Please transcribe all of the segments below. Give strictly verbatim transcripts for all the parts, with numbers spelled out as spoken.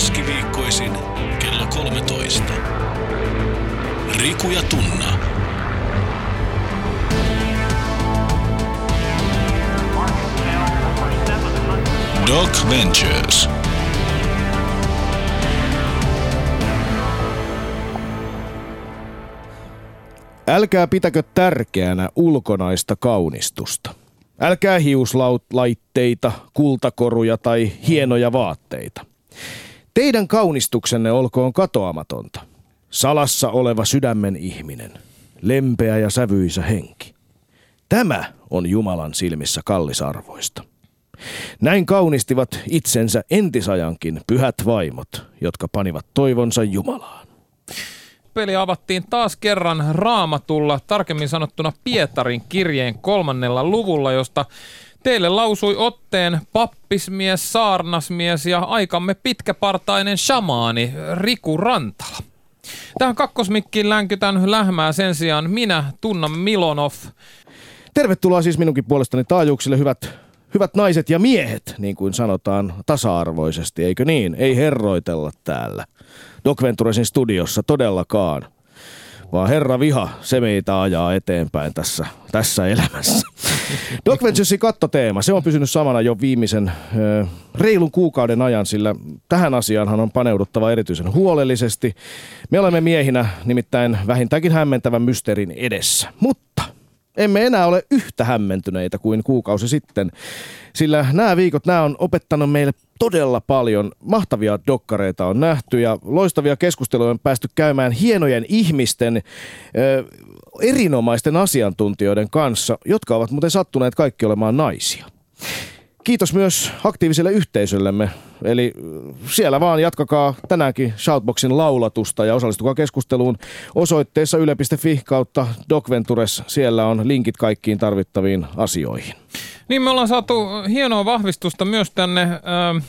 keskiviikkoisin kello kolmetoista. Riku ja Tunna. Doc Ventures. Älkää pitäkö tärkeänä ulkonaista kaunistusta. Älkää hiuslaitteita, kultakoruja tai hienoja vaatteita. Teidän kaunistuksenne olkoon katoamatonta. Salassa oleva sydämen ihminen, lempeä ja sävyisä henki. Tämä on Jumalan silmissä kallisarvoista. Näin kaunistivat itsensä entisajankin pyhät vaimot, jotka panivat toivonsa Jumalaan. Peli avattiin taas kerran Raamatulla, tarkemmin sanottuna Pietarin kirjeen kolmannella luvulla, josta teille lausui otteen pappismies, saarnasmies ja aikamme pitkäpartainen shamaani Riku Rantala. Tähän kakkosmikkiin länkytän lähmää sen sijaan minä, Tunna Milonoff. Tervetuloa siis minunkin puolestani taajuuksille, hyvät, hyvät naiset ja miehet, niin kuin sanotaan tasa-arvoisesti, eikö niin? Ei herroitella täällä Doc Venturesin studiossa todellakaan, vaan herra viha, se meitä ajaa eteenpäin tässä, tässä elämässä. Doc Venturesin kattoteema, se on pysynyt samana jo viimeisen ö, reilun kuukauden ajan, sillä tähän asiaanhan on paneuduttava erityisen huolellisesti. Me olemme miehinä nimittäin vähintäänkin hämmentävän mysteerin edessä, mutta emme enää ole yhtä hämmentyneitä kuin kuukausi sitten, sillä nämä viikot nämä on opettanut meille todella paljon. Mahtavia dokkareita on nähty ja loistavia keskusteluja on päästy käymään hienojen ihmisten, äh, erinomaisten asiantuntijoiden kanssa, jotka ovat muuten sattuneet kaikki olemaan naisia. Kiitos myös aktiiviselle yhteisöllemme, eli siellä vaan jatkakaa tänäänkin Shoutboxin laulatusta ja osallistukaa keskusteluun osoitteessa yle piste fi kautta Doc Ventures. Siellä on linkit kaikkiin tarvittaviin asioihin. Niin, me ollaan saatu hienoa vahvistusta myös tänne äh, äh,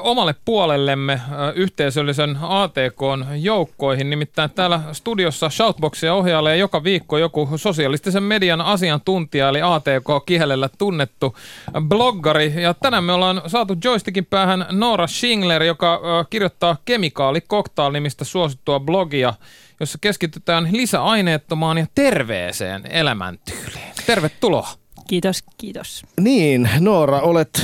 omalle puolellemme äh, yhteisöllisen A T K-joukkoihin. Nimittäin täällä studiossa Shoutboxia ohjailee joka viikko joku sosialistisen median asiantuntija, eli A T K-kielellä tunnettu bloggari. Ja tänään me ollaan saatu joystickin päähän Noora Shingler, joka äh, kirjoittaa Kemikaalicocktail-nimistä suosittua blogia, jossa keskitytään lisäaineettomaan ja terveeseen elämäntyyliin. Tervetuloa! Kiitos, kiitos. Niin, Noora, olet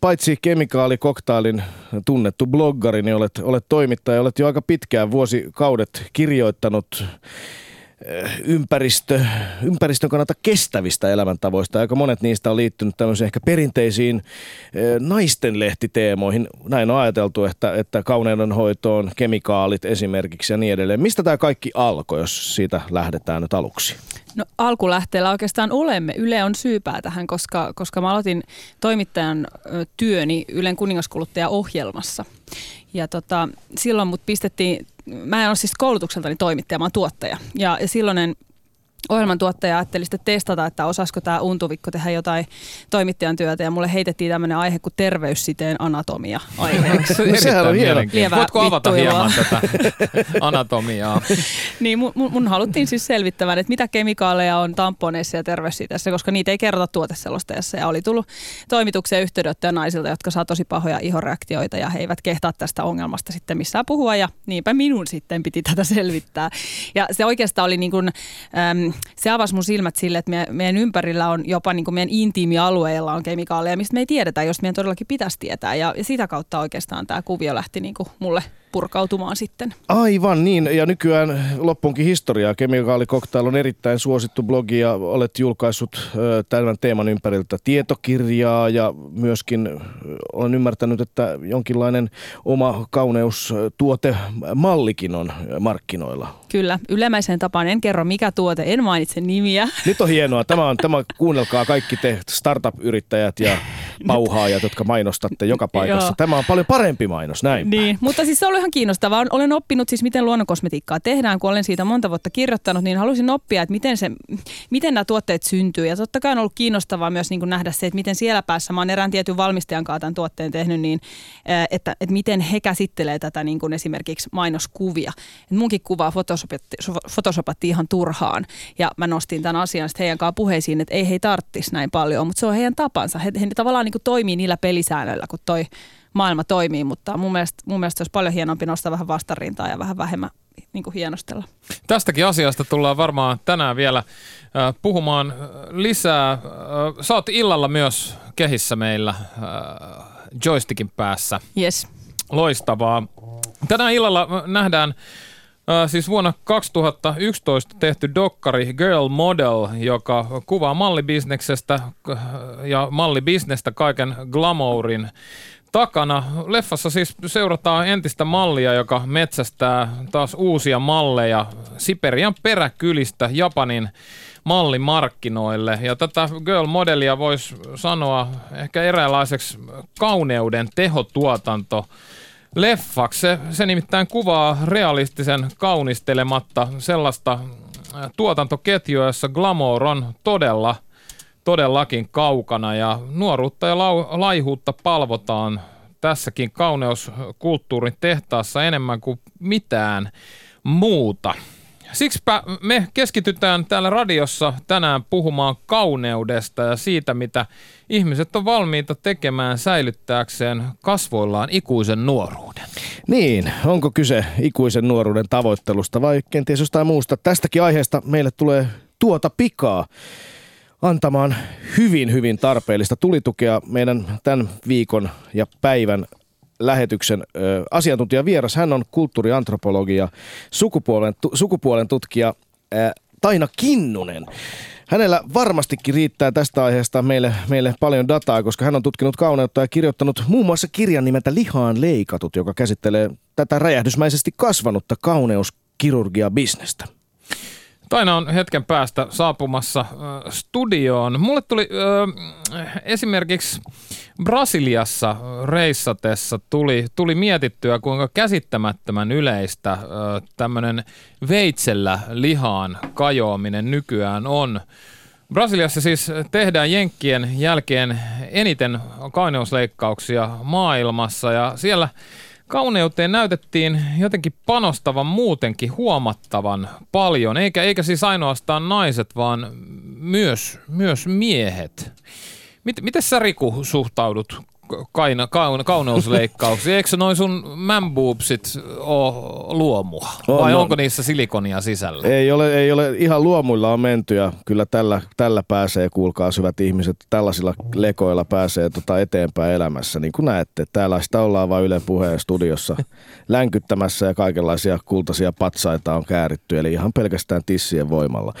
paitsi Kemikaalikoktailin tunnettu bloggari, niin olet, olet toimittaja. Olet jo aika pitkään vuosikaudet kirjoittanut ympäristö, ympäristön kannalta kestävistä elämäntavoista. Aika monet niistä on liittynyt tämmöisiin ehkä perinteisiin naistenlehtiteemoihin. Näin on ajateltu, että, että kauneudenhoitoon, kemikaalit esimerkiksi ja niin edelleen. Mistä tämä kaikki alkoi, jos siitä lähdetään nyt aluksi? No, alkulähteellä oikeastaan olemme. Yle on syypää tähän, koska, koska mä aloitin toimittajan työni Ylen kuningaskuluttaja-ohjelmassa. Ja tota, silloin mut pistettiin, mä en ole siis koulutukseltani toimittaja, mä oon tuottaja. Ja, ja silloinen ohjelmantuottaja ajatteli sitten testata, että osaisiko tämä untuvikko tehdä jotain toimittajan työtä. Ja mulle heitettiin tämmöinen aihe kuin terveyssiteen anatomia aiheeksi. No, sehän on hieno. Voitko avata hieman tätä anatomiaa? Niin, mun, mun haluttiin siis selvittämään, että mitä kemikaaleja on tamponeissa ja terveyssiteessä, koska niitä ei kerrota tuoteselostajassa. Ja oli tullut toimituksia yhteydenottoja naisilta, jotka saa tosi pahoja ihoreaktioita ja he eivät kehtaa tästä ongelmasta sitten missään puhua. Ja niinpä minun sitten piti tätä selvittää. Ja se oikeastaan oli niin kuin... Ähm, Se avasi mun silmät sille, että meidän ympärillä on jopa niin kuin meidän intiimialueilla on kemikaaleja, mistä me ei tiedetä, jos meidän todellakin pitäisi tietää. Ja sitä kautta oikeastaan tämä kuvio lähti niin kuin mulle purkautumaan sitten. Aivan niin, ja nykyään loppuunkin historiaa. Kemikaalikoktail on erittäin suosittu blogi ja olet julkaissut tämän teeman ympäriltä tietokirjaa ja myöskin olen ymmärtänyt, että jonkinlainen oma kauneustuotemallikin on markkinoilla. Kyllä, ylemäiseen tapaan en kerro mikä tuote, en mainitse nimiä. Nyt on hienoa, tämä on, tämä, kuunnelkaa kaikki te startup-yrittäjät ja pauhaajat, jotka mainostatte joka paikassa. Tämä on paljon parempi mainos, näin. Niin, mutta siis se on ihan kiinnostavaa. Olen oppinut siis, miten luonnonkosmetiikkaa tehdään, kun olen siitä monta vuotta kirjoittanut, niin halusin oppia, että miten, se, miten nämä tuotteet syntyy. Ja totta kai on ollut kiinnostavaa myös niin kuin nähdä se, että miten siellä päässä, mä oon erään tietyn valmistajan kanssa tämän tuotteen tehnyt, niin, että, että miten he käsittelee tätä niin kuin esimerkiksi mainoskuvia. Et munkin kuvaa fotosopatti ihan turhaan. Ja mä nostin tämän asian sitten heidän kanssa puheisiin, että ei he tarttisi näin paljon, mutta se on heidän tapansa. He, he tavallaan niin kuin toimii niillä pelisäännöillä, kun toi maailma toimii, mutta mun mielestä, mun mielestä olisi paljon hienompi nostaa vähän vastarintaa ja vähän vähemmän niin kuin hienostella. Tästäkin asiasta tullaan varmaan tänään vielä äh, puhumaan lisää. Äh, sä oot illalla myös kehissä meillä äh, joystickin päässä. Yes. Loistavaa. Tänään illalla nähdään äh, siis vuonna kaksituhattayksitoista tehty dokkari Girl Model, joka kuvaa mallibisneksestä ja mallibisnestä kaiken glamourin takana. Leffassa siis seurataan entistä mallia, joka metsästää taas uusia malleja Siperian peräkylistä Japanin mallimarkkinoille. Ja tätä Girl Modelia voisi sanoa ehkä eräänlaiseksi kauneuden tehotuotanto leffaksi. Se, se nimittäin kuvaa realistisen kaunistelematta sellaista tuotantoketjua, jossa glamour on todella todellakin kaukana, ja nuoruutta ja lau- laihuutta palvotaan tässäkin kauneuskulttuurin tehtaassa enemmän kuin mitään muuta. Siksipä me keskitytään täällä radiossa tänään puhumaan kauneudesta ja siitä, mitä ihmiset on valmiita tekemään säilyttääkseen kasvoillaan ikuisen nuoruuden. Niin, onko kyse ikuisen nuoruuden tavoittelusta vai kenties jostain muusta? Tästäkin aiheesta meille tulee tuota pikaa antamaan hyvin, hyvin tarpeellista tulitukea meidän tämän viikon ja päivän lähetyksen ö, asiantuntijavieras. Hän on kulttuuriantropologi ja sukupuolen, tu, sukupuolen tutkija ö, Taina Kinnunen. Hänellä varmastikin riittää tästä aiheesta meille, meille paljon dataa, koska hän on tutkinut kauneutta ja kirjoittanut muun muassa kirjan nimeltä Lihaan leikatut, joka käsittelee tätä räjähdysmäisesti kasvanutta kauneuskirurgia-bisnestä. Taina on hetken päästä saapumassa studioon. Mulle tuli äh, esimerkiksi Brasiliassa reissatessa tuli, tuli mietittyä, kuinka käsittämättömän yleistä äh, tämmöinen veitsellä lihaan kajoaminen nykyään on. Brasiliassa siis tehdään jenkkien jälkeen eniten kauneusleikkauksia maailmassa, ja siellä kauneuteen näytettiin jotenkin panostavan muutenkin huomattavan paljon, eikä, eikä siis ainoastaan naiset, vaan myös, myös miehet. Miten, miten sä, Riku, suhtaudut kaina, kaun, kauneusleikkauksiin? Eikö noin sun manboobsit ole luomua? Vai on, onko on. niissä silikonia sisällä? Ei ole, ei ole. Ihan luomuilla on menty, ja kyllä tällä, tällä pääsee, kuulkaa hyvät ihmiset, tällaisilla lekoilla pääsee tota eteenpäin elämässä. Niin kuin näette, täällä sitä ollaan vaan Yle Puheen studiossa länkyttämässä ja kaikenlaisia kultaisia patsaita on kääritty. Eli ihan pelkästään tissien voimalla.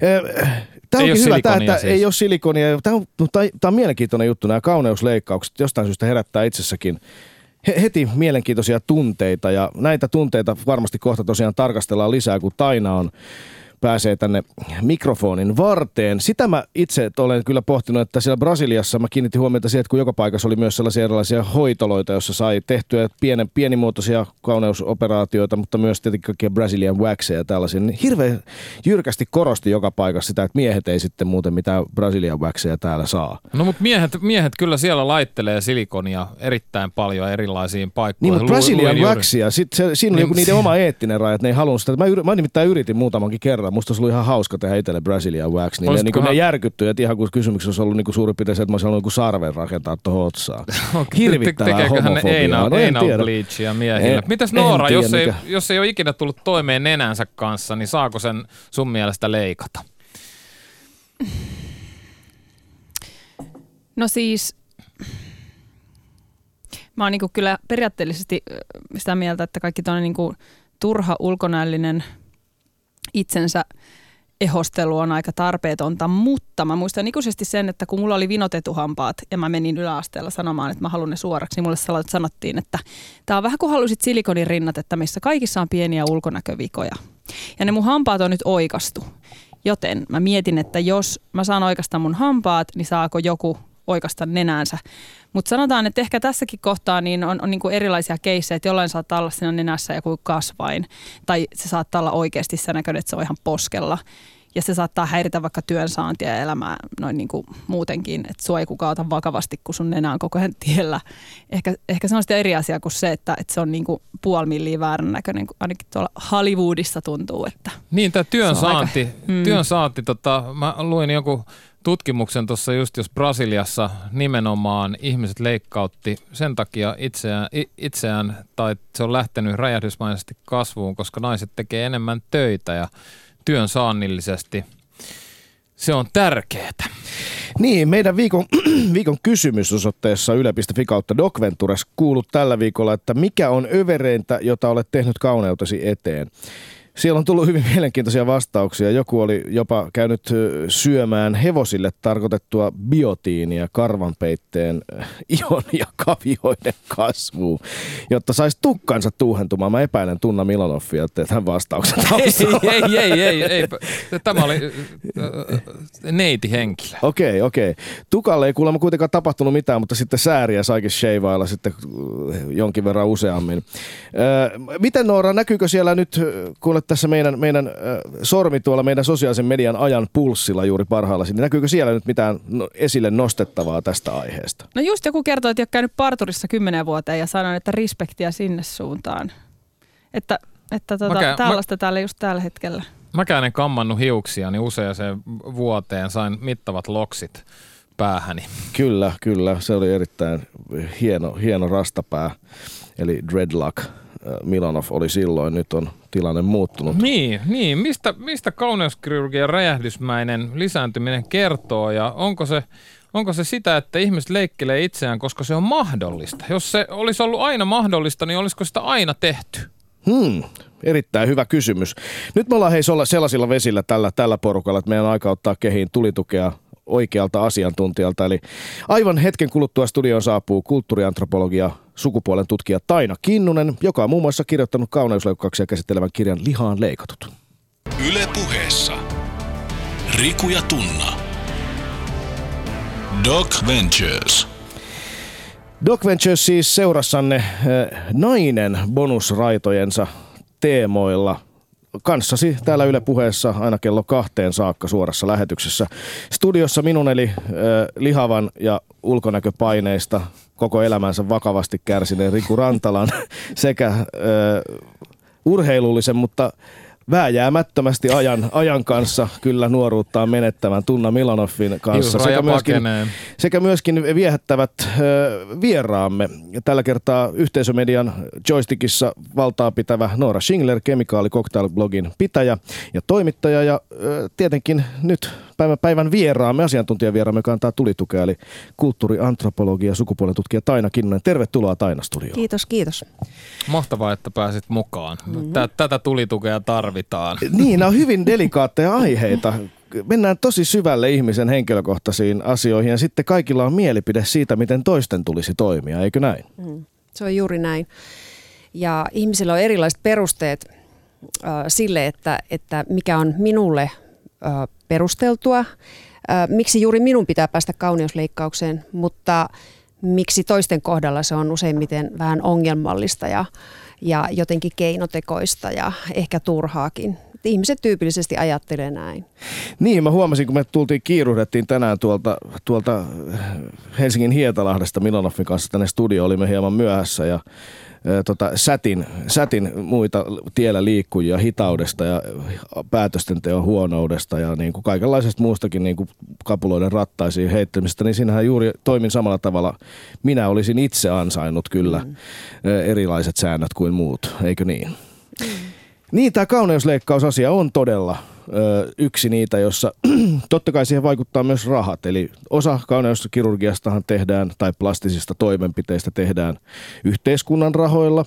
E- Tämä onkin hyvä, tämä, tämä siis. ei ole silikonia. Tämä on, tämä on mielenkiintoinen juttu, nämä kauneusleikkaukset jostain syystä herättää itsessäkin heti mielenkiintoisia tunteita, ja näitä tunteita varmasti kohta tosiaan tarkastellaan lisää, kun Taina on, pääsee tänne mikrofonin varteen. Sitä mä itse olen kyllä pohtinut, että siellä Brasiliassa mä kiinnitin huomiota siihen, että kun joka paikassa oli myös sellaisia erilaisia hoitoloita, jossa sai tehtyä pienen, pienimuotoisia kauneusoperaatioita, mutta myös tietenkin kaikkia Brazilian waxeja ja tällaisia. Niin hirveän jyrkästi korosti joka paikassa sitä, että miehet ei sitten muuten mitään Brazilian waxeja täällä saa. No mutta miehet, miehet kyllä siellä laittelee silikonia erittäin paljon erilaisiin paikkoihin. Niin, mutta Brazilian waxia, siinä on joku niiden oma eettinen raja, että ne ei halunnut sitä. Mä, mä nimittäin yritin muutamankin kerran. Musta olisi ollut ihan hauska tehdä itselle Brazilian wax. Niin ne, niin kuin ne järkyttyy, että ihan kun kysymyksessä olisi ollut niin kuin suurin piirtein se, että mä olisin halunnut sarven rakentaa tuohon otsaan. Hirvittävää homofobiaa. Tekeeköhän bleachia miehillä? Mitäs Noora, jos ei, jos ei ole ikinä tullut toimeen nenänsä kanssa, niin saako sen sun mielestä leikata? No siis, mä oon niin kuin kyllä periaatteellisesti sitä mieltä, että kaikki tuonne niin kuin turha ulkonäöllinen itsensä ehostelu on aika tarpeetonta, mutta mä muistan ikuisesti sen, että kun mulla oli vinotetuhampaat ja mä menin yläasteella sanomaan, että mä haluan ne suoraksi, niin mulle sanottiin, että tää on vähän kuin halusit silikonin rinnatetta, missä kaikissa on pieniä ulkonäkövikoja. Ja ne mun hampaat on nyt oikastu, joten mä mietin, että jos mä saan oikaista mun hampaat, niin saako joku oikaista nenäänsä. Mutta sanotaan, että ehkä tässäkin kohtaa niin on, on niin kuin erilaisia keissejä, että jollain saattaa olla siinä nenässä joku kasvain, tai se saattaa olla oikeasti sen näköinen, että se on ihan poskella. ja se saattaa häiritä vaikka työnsaantia ja elämää noin niin kuin muutenkin, että sua ei kukaan ota vakavasti, kun sun nenä on koko ajan tiellä. Ehkä, ehkä se on sitten eri asia kuin se, että, että se on niin kuin puoli milliä väärän näköinen, kun ainakin tuolla Hollywoodissa tuntuu, että... Niin, tämä työnsaanti, aika, mm. työnsaanti tota, mä luin jonkun tutkimuksen tuossa just, jos Brasiliassa nimenomaan ihmiset leikkautti sen takia itseään, itseään tai se on lähtenyt räjähdysmaisesti kasvuun, koska naiset tekee enemmän töitä ja työn saannillisesti. Se on tärkeää. Niin, meidän viikon, viikon kysymys osoitteessa yle piste fi kautta Doc Ventures kuuluu tällä viikolla, että mikä on övereintä, jota olet tehnyt kauneutesi eteen? Siellä on tullut hyvin mielenkiintoisia vastauksia. Joku oli jopa käynyt syömään hevosille tarkoitettua biotiinia karvanpeitteen ihon ja kavioiden kasvuun, jotta saisi tukkansa tuuhentumaan. Mä epäilen Tunna Milonoffia tämän vastauksen taustalla. Ei, ei, ei, ei, ei. Tämä oli neitihenkilö. Okei, okei. Tukalle ei kuulemma kuitenkaan tapahtunut mitään, mutta sitten sääriä saikin sheivailla sitten jonkin verran useammin. Miten Noora, näkyykö siellä nyt, kun tässä meidän, meidän äh, sormi tuolla meidän sosiaalisen median ajan pulssilla juuri parhaillaan. Niin näkyykö siellä nyt mitään no, esille nostettavaa tästä aiheesta? No just joku kertoi, että ei ole käynyt parturissa kymmenen vuoteen ja sanon, että respektiä sinne suuntaan. Että, että tota, käyn, tällaista mä, täällä just tällä hetkellä. Mäkään en kammannut hiuksia, niin useaseen vuoteen sain mittavat loksit päähäni. Kyllä, kyllä. Se oli erittäin hieno, hieno rastapää, eli dreadlock. Milonoff oli silloin, nyt on tilanne muuttunut. Niin, niin. Mistä, mistä kauneuskirurgian räjähdysmäinen lisääntyminen kertoo ja onko se, onko se sitä, että ihmiset leikkelee itseään, koska se on mahdollista? Jos se olisi ollut aina mahdollista, niin olisiko sitä aina tehty? Hmm, erittäin hyvä kysymys. Nyt me ollaan hei sellaisilla vesillä tällä, tällä porukalla, että meidän on aika ottaa kehiin tulitukea oikealta asiantuntijalta. Eli aivan hetken kuluttua studioon saapuu kulttuuriantropologia sukupuolen tutkija Taina Kinnunen, joka on muun muassa kirjoittanut kauneusleikkauksia käsittelevän kirjan Lihaan leikatut. Yle Puheessa. Riku ja Tunna. Doc Ventures. Doc Ventures siis seurassanne äh, nainen bonusraitojensa teemoilla. Kanssasi täällä Yle Puheessa aina kello kahteen saakka suorassa lähetyksessä. Studiossa minun eli äh, lihavan ja ulkonäköpaineista koko elämänsä vakavasti kärsineen Riku Rantalan sekä äh, urheilullisen, mutta vääjäämättömästi ajan, ajan kanssa kyllä nuoruuttaan menettävän Tunna Milonoffin kanssa sekä myöskin, sekä myöskin viehättävät äh, vieraamme. Tällä kertaa yhteisömedian joystickissa valtaa pitävä Noora Shingler, Kemikaalicocktail-blogin pitäjä ja toimittaja ja äh, tietenkin nyt päivän, päivän vieraamme, asiantuntijavieraamme, joka antaa tulitukea, eli kulttuuriantropologi ja sukupuolentutkija Taina Kinnunen. Tervetuloa Taina studioon. Kiitos, kiitos. Mahtavaa, että pääsit mukaan. Mm-hmm. Tätä tulitukea tarvitaan. Niin, nämä on hyvin delikaatteja aiheita. Mennään tosi syvälle ihmisen henkilökohtaisiin asioihin ja sitten kaikilla on mielipide siitä, miten toisten tulisi toimia, eikö näin? Mm, se on juuri näin. Ja ihmisillä on erilaiset perusteet äh, sille, että, että mikä on minulle äh, perusteltua. Äh, miksi juuri minun pitää päästä kauneusleikkaukseen, mutta miksi toisten kohdalla se on useimmiten vähän ongelmallista ja Ja jotenkin keinotekoista ja ehkä turhaakin. Ihmiset tyypillisesti ajattelee näin. Niin, mä huomasin, kun me tultiin, kiiruhdettiin tänään tuolta, tuolta Helsingin Hietalahdesta Milonoffin kanssa tänne studioon. Olimme hieman myöhässä ja Tota, sätin, sätin muita tiellä liikkujia hitaudesta ja päätöstenteon huonoudesta ja niin kuin kaikenlaisesta muustakin niin kuin kapuloiden rattaisiin heittämisestä, niin siinähän juuri toimin samalla tavalla. Minä olisin itse ansainnut kyllä mm. erilaiset säännöt kuin muut, eikö niin? Mm. Niin, tämä kauneusleikkausasia on todella ö, yksi niitä, jossa totta kai siihen vaikuttaa myös rahat. Eli osa kauneuskirurgiastahan tehdään tai plastisista toimenpiteistä tehdään yhteiskunnan rahoilla,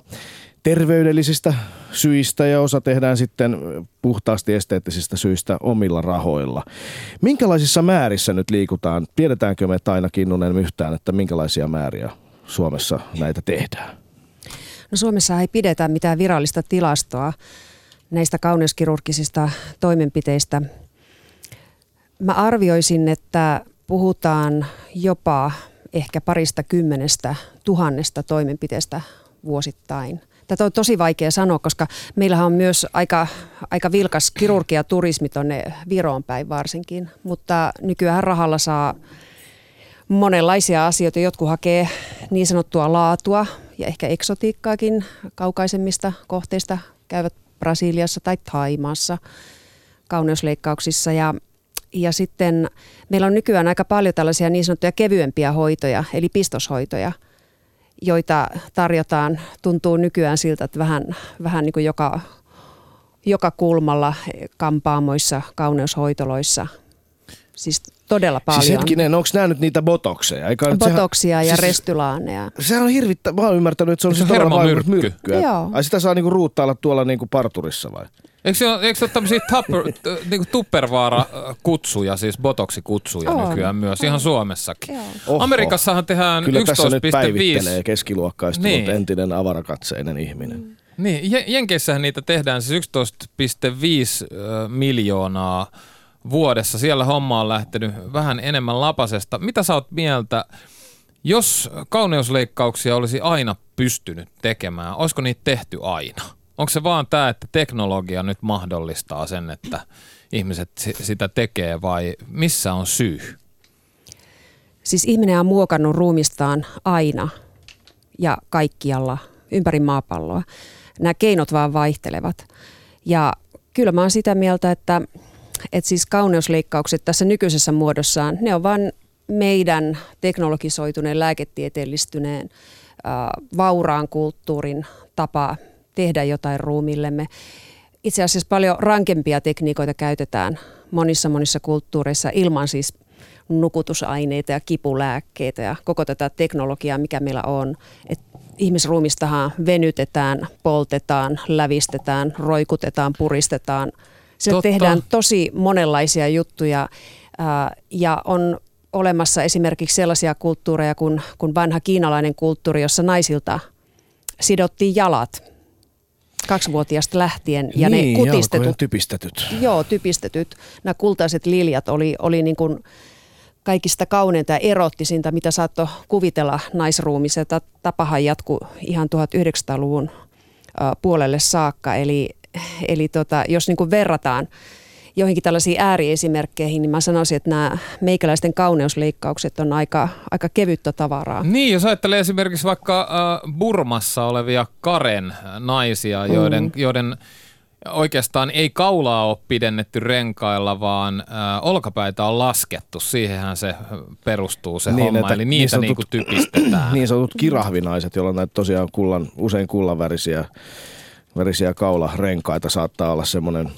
terveydellisistä syistä ja osa tehdään sitten puhtaasti esteettisistä syistä omilla rahoilla. Minkälaisissa määrissä nyt liikutaan? Tiedetäänkö me Taina Kinnunen yhtään, että minkälaisia määriä Suomessa näitä tehdään? No, Suomessa ei pidetä mitään virallista tilastoa näistä kauneuskirurgisista toimenpiteistä. Mä arvioisin, että puhutaan jopa ehkä parista kymmenestä tuhannesta toimenpiteestä vuosittain Tätä on tosi vaikea sanoa, koska meillähän on myös aika, aika vilkas kirurgiaturismi tuonne Viroon päin varsinkin, mutta nykyään rahalla saa monenlaisia asioita. Jotkut hakee niin sanottua laatua ja ehkä eksotiikkaakin kaukaisemmista kohteista, käyvät Brasiliassa tai Thaimaassa kauneusleikkauksissa ja Ja sitten meillä on nykyään aika paljon tällaisia niin sanottuja kevyempiä hoitoja, eli pistoshoitoja, joita tarjotaan, tuntuu nykyään siltä, että vähän, vähän niin kuin joka, joka kulmalla, kampaamoissa, kauneushoitoloissa, siis todella paljon. Siis hetkinen, onko nämä nyt niitä botokseja? Eikä botoksia sehän, ja siis restylaaneja. Sehän on hirvittävää, mä oon ymmärtänyt, että se on se hermomyrkky. Myrkkyä. Joo. Ai sitä saa niinku ruuttailla tuolla niinku parturissa vai? Eikö se ole, eikö se ole tämmöisiä niinku tuppervaara-kutsuja, siis botoksikutsuja on nykyään myös, ihan Suomessakin. Oho. Amerikassahan tehdään yksitoista pilkku viisi. Kyllä tässä nyt päivittelee keskiluokkaistunut niin. Entinen avarakatseinen ihminen. Mm. Niin, Jenkeissähän niitä tehdään siis yksitoista pilkku viisi miljoonaa vuodessa. Siellä homma on lähtenyt vähän enemmän lapasesta. Mitä sä oot mieltä, jos kauneusleikkauksia olisi aina pystynyt tekemään, olisiko niitä tehty aina? Onko se vaan tämä, että teknologia nyt mahdollistaa sen, että ihmiset sitä tekee vai missä on syy? Siis ihminen on muokannut ruumistaan aina ja kaikkialla ympäri maapalloa. Nämä keinot vaan vaihtelevat. Ja kyllä mä oon sitä mieltä, että, että siis kauneusleikkaukset tässä nykyisessä muodossaan, ne on vaan meidän teknologisoituneen, lääketieteellistyneen, vauraan kulttuurin tapaa tehdä jotain ruumillemme. Itse asiassa paljon rankempia tekniikoita käytetään monissa monissa kulttuureissa ilman siis nukutusaineita ja kipulääkkeitä ja koko tätä teknologiaa, mikä meillä on. Et ihmisruumistahan venytetään, poltetaan, lävistetään, roikutetaan, puristetaan. Sillä tehdään tosi monenlaisia juttuja ää, ja on olemassa esimerkiksi sellaisia kulttuureja kuin, kuin vanha kiinalainen kulttuuri, jossa naisilta sidottiin jalat kaksivuotiaasta lähtien ja niin, ne kutistetut, typistetyt. Joo, typistetyt. Nämä kultaiset liljat oli, oli niin kuin kaikista kauneinta ja erottisinta, mitä saattoi kuvitella naisruumissa. Tämä tapahan jatkui ihan tuhatyhdeksänsataaluvun puolelle saakka. Eli, eli tota, jos niin kuin verrataan joihinkin tällaisiin ääriesimerkkeihin, niin mä sanoisin, että nämä meikäläisten kauneusleikkaukset on aika, aika kevyttä tavaraa. Niin, jos ajattelee esimerkiksi vaikka Burmassa olevia Karen naisia, joiden, mm. joiden oikeastaan ei kaulaa ole pidennetty renkailla, vaan olkapäitä on laskettu. Siihenhän se perustuu se niin, homma, eli niitä niin sanotut, niinku typistetään. Niin sanotut kirahvinaiset, joilla on näitä tosiaan kullan, usein kullanvärisiä värisiä kaularenkaita saattaa olla semmoinen.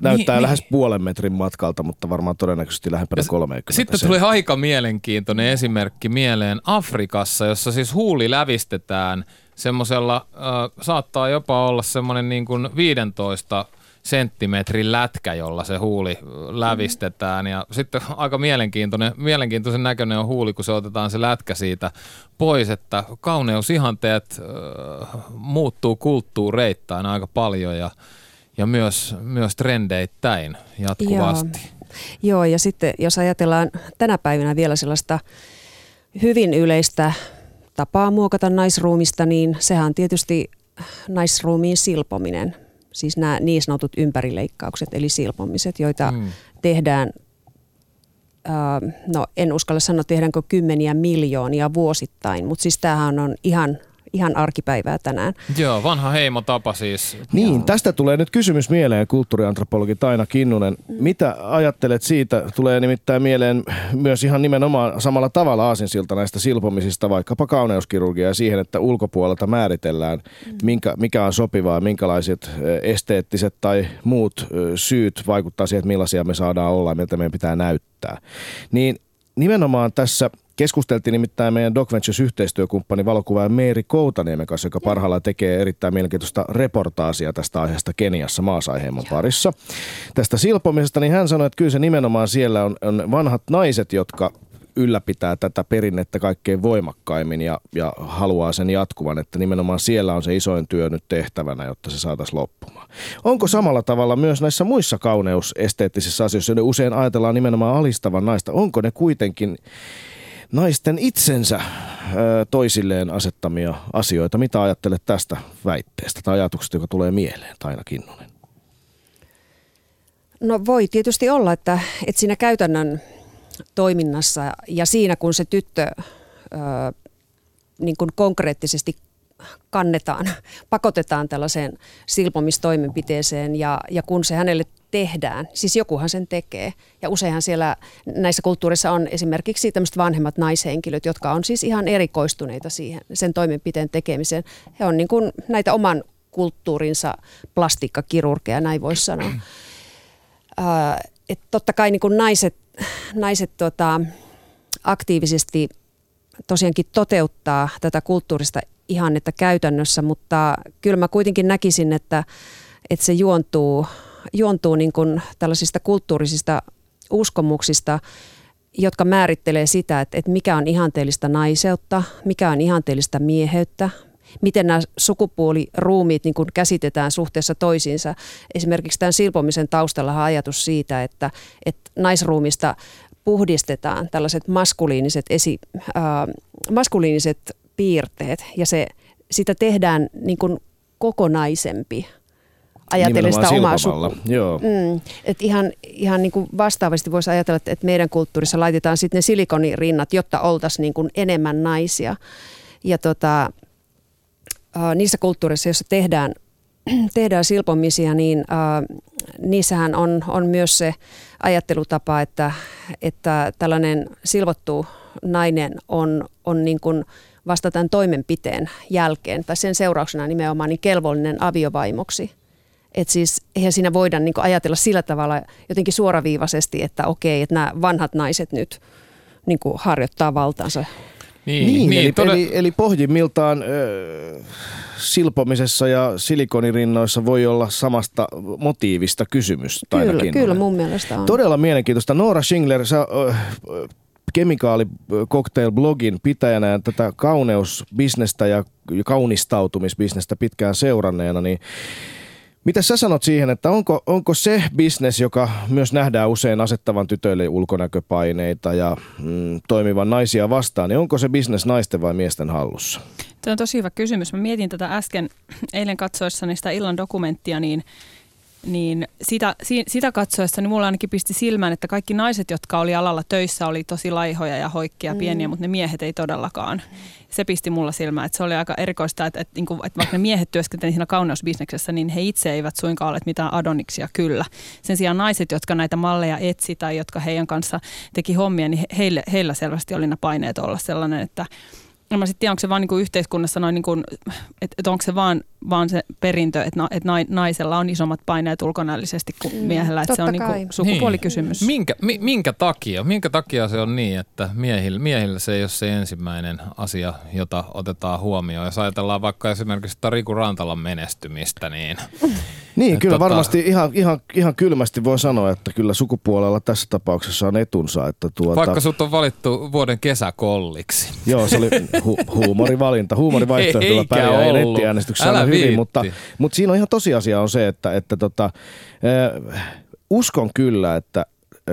Näyttää niin, lähes niin. puolen metrin matkalta, mutta varmaan todennäköisesti lähempänä kolmekymmentä. Sitten tuli aika mielenkiintoinen esimerkki mieleen Afrikassa, jossa siis huuli lävistetään semmoisella, äh, saattaa jopa olla semmoinen niin kuin viisitoista senttimetrin lätkä, jolla se huuli lävistetään. Ja sitten aika mielenkiintoinen, mielenkiintoisen näköinen on huuli, kun se otetaan se lätkä siitä pois, että kauneusihanteet äh, muuttuu kulttuureittain aika paljon ja Ja myös, myös trendeittäin jatkuvasti. Joo. Joo, ja sitten jos ajatellaan tänä päivänä vielä sellaista hyvin yleistä tapaa muokata naisruumista, niin sehän on tietysti naisruumiin silpominen. Siis nämä niin sanotut ympärileikkaukset, eli silpomiset, joita mm. tehdään, äh, no en uskalla sanoa tehdäänkö kymmeniä miljoonia vuosittain, mutta siis tämähän on ihan... Ihan arkipäivää tänään. Joo, vanha heimotapa siis. Niin, tästä tulee nyt kysymys mieleen, kulttuuriantropologi Taina Kinnunen. Mitä ajattelet siitä? Tulee nimittäin mieleen myös ihan nimenomaan samalla tavalla aasinsilta näistä silpomisista, vaikkapa kauneuskirurgiaa siihen, että ulkopuolelta määritellään, minkä, mikä on sopivaa, minkälaiset esteettiset tai muut syyt vaikuttaa siihen, että millaisia me saadaan olla ja miltä meidän pitää näyttää. Niin nimenomaan tässä... Keskusteltiin nimittäin meidän Doc Ventures-yhteistyökumppani valokuvaaja Meeri Koutaniemen kanssa, joka parhaillaan tekee erittäin mielenkiintoista reportaasia tästä aiheesta Keniassa maasaiheimon parissa. Tästä silpomisesta, niin hän sanoi, että kyllä se nimenomaan siellä on, on vanhat naiset, jotka ylläpitää tätä perinnettä kaikkein voimakkaimmin ja, ja haluaa sen jatkuvan, että nimenomaan siellä on se isoin työ nyt tehtävänä, jotta se saataisiin loppumaan. Onko samalla tavalla myös näissä muissa kauneusesteettisissä asioissa, joiden usein ajatellaan nimenomaan alistavan naista, onko ne kuitenkin naisten itsensä toisilleen asettamia asioita. Mitä ajattelet tästä väitteestä tai ajatuksesta, joka tulee mieleen, Taina Kinnunen? No voi tietysti olla, että, että siinä käytännön toiminnassa ja siinä, kun se tyttö ö, niin kuin konkreettisesti kannetaan, pakotetaan tällaiseen silpomistoimenpiteeseen ja, ja kun se hänelle tehdään, siis jokuhan sen tekee. Ja useinhan siellä näissä kulttuurissa on esimerkiksi tämmöiset vanhemmat naishenkilöt, jotka on siis ihan erikoistuneita siihen, sen toimenpiteen tekemiseen. He on niin kuin näitä oman kulttuurinsa plastiikkakirurgeja, näin voisi sanoa. Äh, et totta kai niin kuin naiset, naiset tota, aktiivisesti tosiaankin toteuttaa tätä kulttuurista ihannetta käytännössä, mutta kyllä mä kuitenkin näkisin, että, että se juontuu, juontuu niin kuin tällaisista kulttuurisista uskomuksista, jotka määrittelee sitä, että, että mikä on ihanteellista naiseutta, mikä on ihanteellista mieheyttä, miten nämä sukupuoliruumiit niin kuin käsitetään suhteessa toisiinsa. Esimerkiksi tämän silpomisen taustalla on ajatus siitä, että, että naisruumista puhdistetaan tällaiset maskuliiniset, esi, äh, maskuliiniset piirteet ja se, sitä tehdään niin kuin kokonaisempi ajatellen sitä omaa sukua. Mm, ihan ihan niin kuin vastaavasti voisi ajatella, että meidän kulttuurissa laitetaan sitten ne silikonirinnat, jotta oltaisiin niin kuin enemmän naisia. Ja tota, äh, niissä kulttuureissa, joissa tehdään, tehdään silpomisia, niin äh, niissähän on, on myös se ajattelutapa, että, että tällainen silvottu nainen on, on niin kuin vasta tämän toimenpiteen jälkeen tai sen seurauksena nimenomaan niin kelvollinen aviovaimoksi. Että siis eihän siinä voida niin kuin ajatella sillä tavalla jotenkin suoraviivaisesti, että okei, että nämä vanhat naiset nyt niin kuin harjoittaa valtaansa. Niin, niin, niin eli, todella... eli, eli pohjimmiltaan äh, silpomisessa ja silikonirinnoissa voi olla samasta motiivista kysymys. Taina Kinnunen. Kyllä, kyllä mun mielestä on. Todella mielenkiintoista. Noora Shingler, sä... Äh, Kemikaalicocktail-blogin pitäjänä ja tätä kauneusbisnestä ja kaunistautumisbisnestä pitkään seuranneena, niin mitä sä sanot siihen, että onko, onko se bisnes, joka myös nähdään usein asettavan tytöille ulkonäköpaineita ja mm, toimivan naisia vastaan, niin onko se bisnes naisten vai miesten hallussa? Tämä on tosi hyvä kysymys. Mä mietin tätä äsken eilen katsoessani sitä illan dokumenttia, niin Niin sitä, sitä katsoessa niin mulla ainakin pisti silmään, että kaikki naiset, jotka oli alalla töissä, oli tosi laihoja ja hoikkia, pieniä, mm. mutta ne miehet ei todellakaan. Se pisti mulla silmään, että se oli aika erikoista, että, että, että, että vaikka ne miehet työskentelivät siinä kauneusbisneksessä, niin he itse eivät suinkaan ole mitään adoniksia kyllä. Sen sijaan naiset, jotka näitä malleja etsi tai jotka heidän kanssa teki hommia, niin heille, heillä selvästi oli ne paineet olla sellainen, että mä sitten tiedän, onko se vaan niinku yhteiskunnassa noin, niinku, että et onko se vaan, vaan se perintö, että na, et naisella on isommat paineet ulkonäöllisesti kuin miehellä, että mm, se on niinku sukupuolikysymys. Niin. Minkä, mi, minkä takia? Minkä takia se on niin, että miehillä, miehillä se ei ole se ensimmäinen asia, jota otetaan huomioon. Jos ajatellaan vaikka esimerkiksi Riku Rantalan menestymistä, niin... Niin, kyllä tota... varmasti ihan, ihan, ihan kylmästi voi sanoa, että kyllä sukupuolella tässä tapauksessa on etunsa. Että tuota... Vaikka sut on valittu vuoden kesäkolliksi. Joo, se oli... Hu- huumorivalinta, huumorivaihtoehdolla pärjää nettiäänestyksessä aina hyvin, mutta, mutta siinä on ihan tosiasia on se, että, että tota, äh, uskon kyllä, että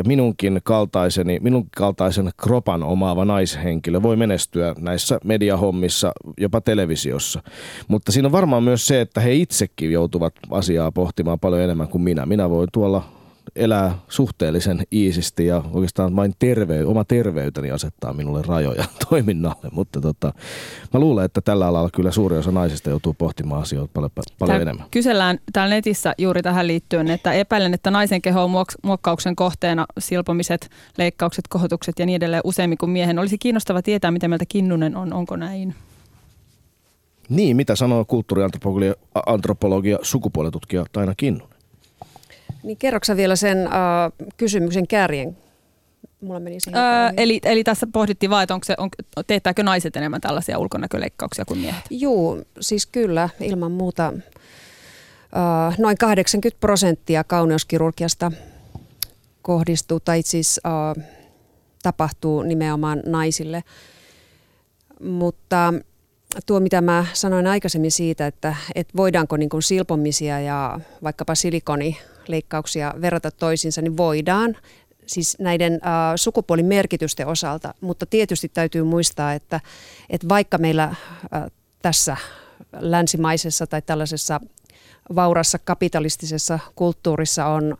minunkin kaltaiseni, minun kaltaisen kropan omaava naishenkilö voi menestyä näissä mediahommissa, jopa televisiossa. Mutta siinä on varmaan myös se, että he itsekin joutuvat asiaa pohtimaan paljon enemmän kuin minä. Minä voin tuolla elää suhteellisen iisisti ja oikeastaan vain tervey- oma terveyteni asettaa minulle rajoja toiminnalle, mutta tota, mä luulen, että tällä alalla kyllä suuri osa naisista joutuu pohtimaan asioita paljon, paljon Tää enemmän. Kysellään täällä netissä juuri tähän liittyen, että epäilen, että naisen keho on muokkauksen kohteena silpomiset, leikkaukset, kohotukset ja niin edelleen useammin kuin miehen. Olisi kiinnostava tietää, mitä mieltä Kinnunen on, onko näin? Niin, mitä sanoo kulttuuriantropologia sukupuoletutkija Taina Kinnunen? Niin kerroksä vielä sen äh, kysymyksen kärjen? Mulla meni siihen. Öö, eli, eli tässä pohdittiin vaan, että onko se, on, teettääkö naiset enemmän tällaisia ulkonäköleikkauksia kuin miehet? Joo, siis kyllä ilman muuta äh, noin kahdeksankymmentä prosenttia kauneuskirurgiasta kohdistuu tai siis äh, tapahtuu nimenomaan naisille. Mutta tuo, mitä mä sanoin aikaisemmin siitä, että, että voidaanko niin kuin silpomisia ja vaikkapa silikoni leikkauksia verrata toisiinsa, niin voidaan siis näiden äh, sukupuolimerkitysten osalta, mutta tietysti täytyy muistaa, että, että vaikka meillä äh, tässä länsimaisessa tai tällaisessa vaurassa kapitalistisessa kulttuurissa on,